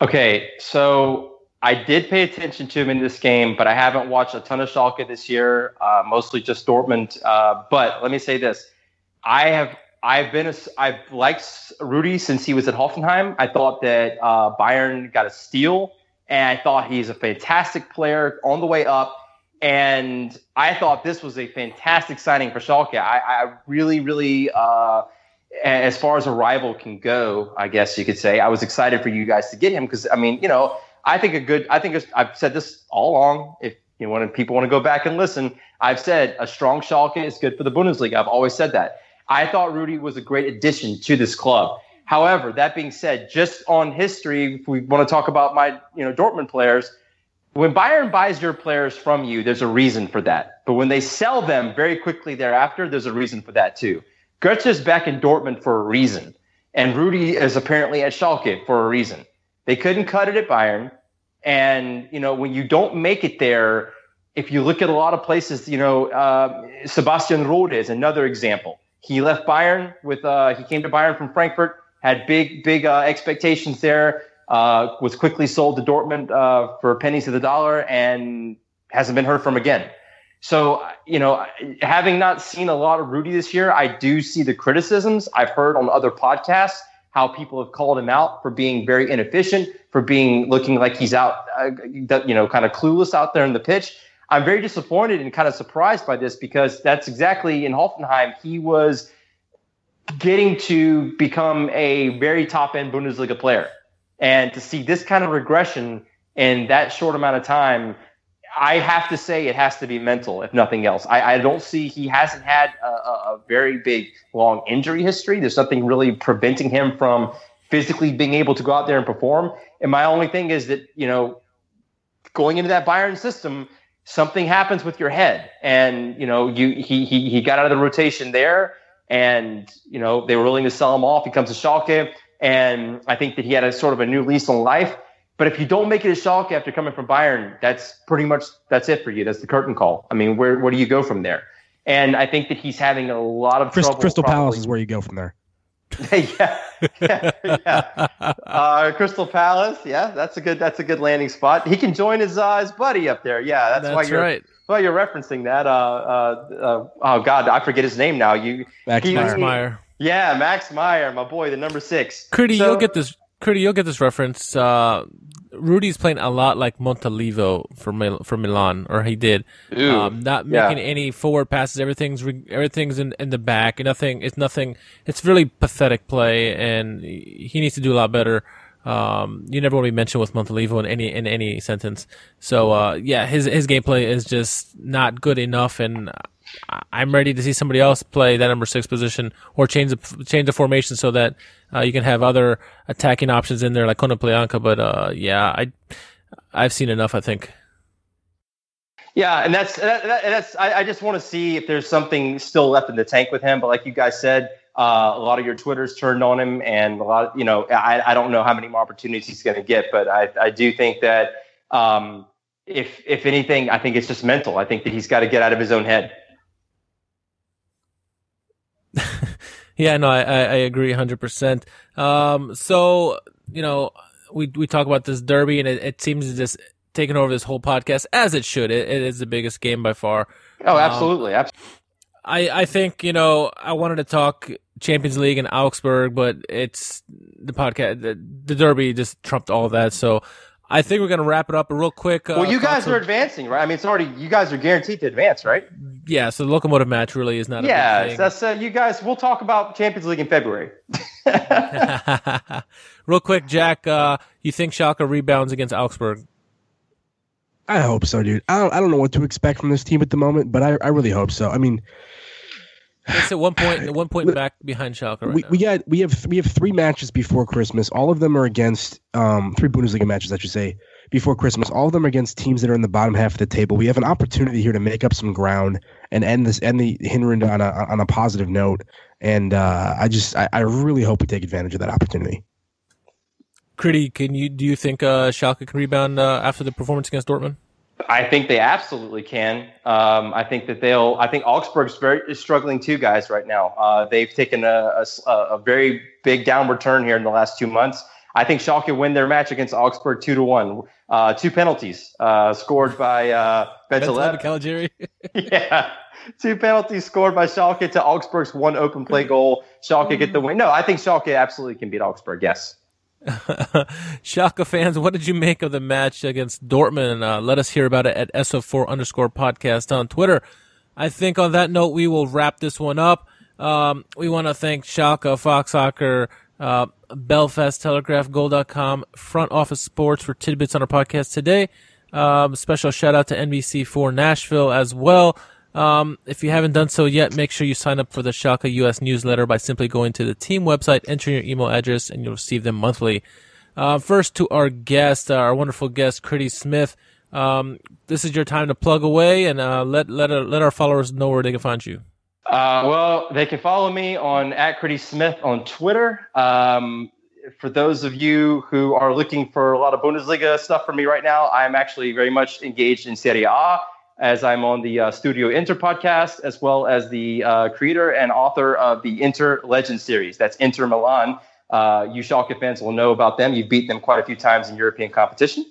Okay, so I did pay attention to him in this game, but I haven't watched a ton of Schalke this year, mostly just Dortmund. But let me say this. I've liked Rudy since he was at Hoffenheim. I thought that Bayern got a steal, and I thought he's a fantastic player on the way up. And I thought this was a fantastic signing for Schalke. I really, really, as far as a rival can go, I guess you could say, I was excited for you guys to get him because, I mean, you know, I've said this all along. If people want to go back and listen, I've said a strong Schalke is good for the Bundesliga. I've always said that. I thought Rudy was a great addition to this club. However, that being said, just on history, if we want to talk about my, you know, Dortmund players, when Bayern buys your players from you, there's a reason for that. But when they sell them very quickly thereafter, there's a reason for that too. Götze is back in Dortmund for a reason, and Rudy is apparently at Schalke for a reason. They couldn't cut it at Bayern. And, you know, when you don't make it there, if you look at a lot of places, you know, Sebastian Rode is another example. He left Bayern he came to Bayern from Frankfurt, had big expectations there, was quickly sold to Dortmund for pennies to the dollar, and hasn't been heard from again. So, you know, having not seen a lot of Rudy this year, I do see the criticisms I've heard on other podcasts, how people have called him out for being very inefficient, for being looking like he's out, you know, kind of clueless out there in the pitch. I'm very disappointed and kind of surprised by this because that's exactly in Hoffenheim. He was getting to become a very top-end Bundesliga player. And to see this kind of regression in that short amount of time, I have to say it has to be mental, if nothing else. I don't see he hasn't had a very big, long injury history. There's nothing really preventing him from physically being able to go out there and perform. And my only thing is that, you know, going into that Bayern system, something happens with your head. And, you know, he got out of the rotation there, and, you know, they were willing to sell him off. He comes to Schalke, and I think that he had a sort of a new lease on life. But if you don't make it to Schalke after coming from Bayern, that's it for you. That's the curtain call. I mean, where do you go from there? And I think that he's having a lot of trouble. Crystal Palace is where you go from there. yeah. Crystal Palace. Yeah, that's a good landing spot. He can join his buddy up there. Yeah, that's why you're referencing that. Oh God, I forget his name now. Max Meyer. Yeah, Max Meyer, my boy, the number 6. Critty, you'll get this reference. Rudy's playing a lot like Montalivo for Milan, or he did. Not making any forward passes. Everything's in the back. Nothing. It's nothing. It's really pathetic play, and he needs to do a lot better. You never want to be mentioned with Montalivo in any sentence. So his gameplay is just not good enough, and I'm ready to see somebody else play that number 6 position or change the formation so that you can have other attacking options in there like Konoplyanka. But I've seen enough, I think. Yeah, and I just want to see if there's something still left in the tank with him. But like you guys said, a lot of your Twitters turned on him, and a lot of, you know, I don't know how many more opportunities he's going to get, but I do think that if anything, I think it's just mental. I think that he's got to get out of his own head. Yeah, no, I agree 100%. So, you know, we talk about this derby, and it seems to just taken over this whole podcast, as it should. It is the biggest game by far. Oh, absolutely. I think, you know, I wanted to talk Champions League and Augsburg, but it's the podcast. The derby just trumped all that. So I think we're going to wrap it up real quick. Well, you guys are advancing, right? I mean, it's already, you guys are guaranteed to advance, right? Yeah, so the Lokomotiv match really is not a big thing. Yeah, so you guys, we'll talk about Champions League in February. Real quick, Jack, you think Schalke rebounds against Augsburg? I hope so, dude. I don't know what to expect from this team at the moment, but I really hope so. I mean, it's at one point back behind Schalke right now. We have 3 matches before Christmas. All of them are against 3 Bundesliga matches, I should say, before Christmas, all of them are against teams that are in the bottom half of the table. We have an opportunity here to make up some ground and end the Hinrund on a positive note. And I really hope we take advantage of that opportunity. Critty, do you think Schalke can rebound after the performance against Dortmund? I think they absolutely can. I think Augsburg is struggling too, guys, right now. They've taken a very big downward turn here in the last 2 months. I think Schalke win their match against Augsburg 2-1. Two penalties scored by Bentaleb. Caligiuri. Yeah. Two penalties scored by Schalke to Augsburg's one open play goal. Schalke get the win. No, I think Schalke absolutely can beat Augsburg, yes. Schalke fans, what did you make of the match against Dortmund? Let us hear about it at SO4_podcast on Twitter. I think on that note, we will wrap this one up. We want to thank Schalke, Fox Soccer, Belfast Telegraph, Goal.com, Front Office Sports for tidbits on our podcast today. Special shout out to NBC4 Nashville as well. If you haven't done so yet, make sure you sign up for the Schalke US newsletter by simply going to the team website, entering your email address, and you'll receive them monthly. First to our guest, our wonderful guest, Critty Smith. This is your time to plug away and let our followers know where they can find you. Well, they can follow me on @CrittySmith on Twitter. For those of you who are looking for a lot of Bundesliga stuff from me right now, I'm actually very much engaged in Serie A, as I'm on the Studio Inter podcast, as well as the creator and author of the Inter Legend series. That's Inter Milan. You Schalke fans will know about them. You've beat them quite a few times in European competition.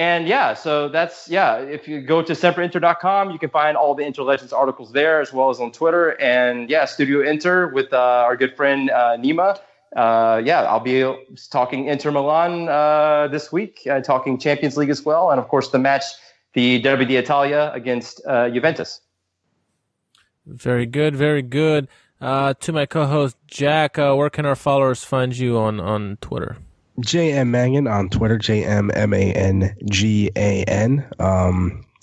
If you go to sempreinter.com, you can find all the Inter Legends articles there, as well as on Twitter. And, yeah, Studio Inter with our good friend Nima. I'll be talking Inter Milan this week, talking Champions League as well, and, of course, the match, the Derby d'Italia against Juventus. Very good, very good. To my co-host, Jack, where can our followers find you on Twitter? JM Mangan on Twitter, JMMangan.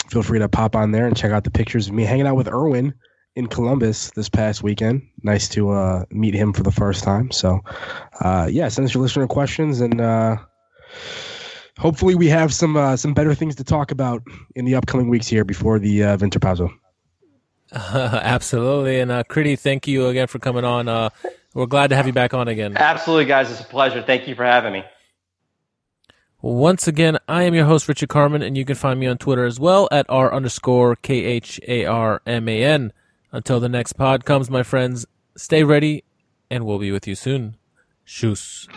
Feel free to pop on there and check out the pictures of me hanging out with Erwin in Columbus this past weekend. Nice to meet him for the first time. So, send us your listener questions and... hopefully we have some better things to talk about in the upcoming weeks here before the winter pause. Absolutely. And Critty, thank you again for coming on. We're glad to have you back on again. Absolutely, guys. It's a pleasure. Thank you for having me. Once again, I am your host, Richard Carman, and you can find me on Twitter as well at r_KHARMAN. Until the next pod comes, my friends, stay ready, and we'll be with you soon. Tschüss.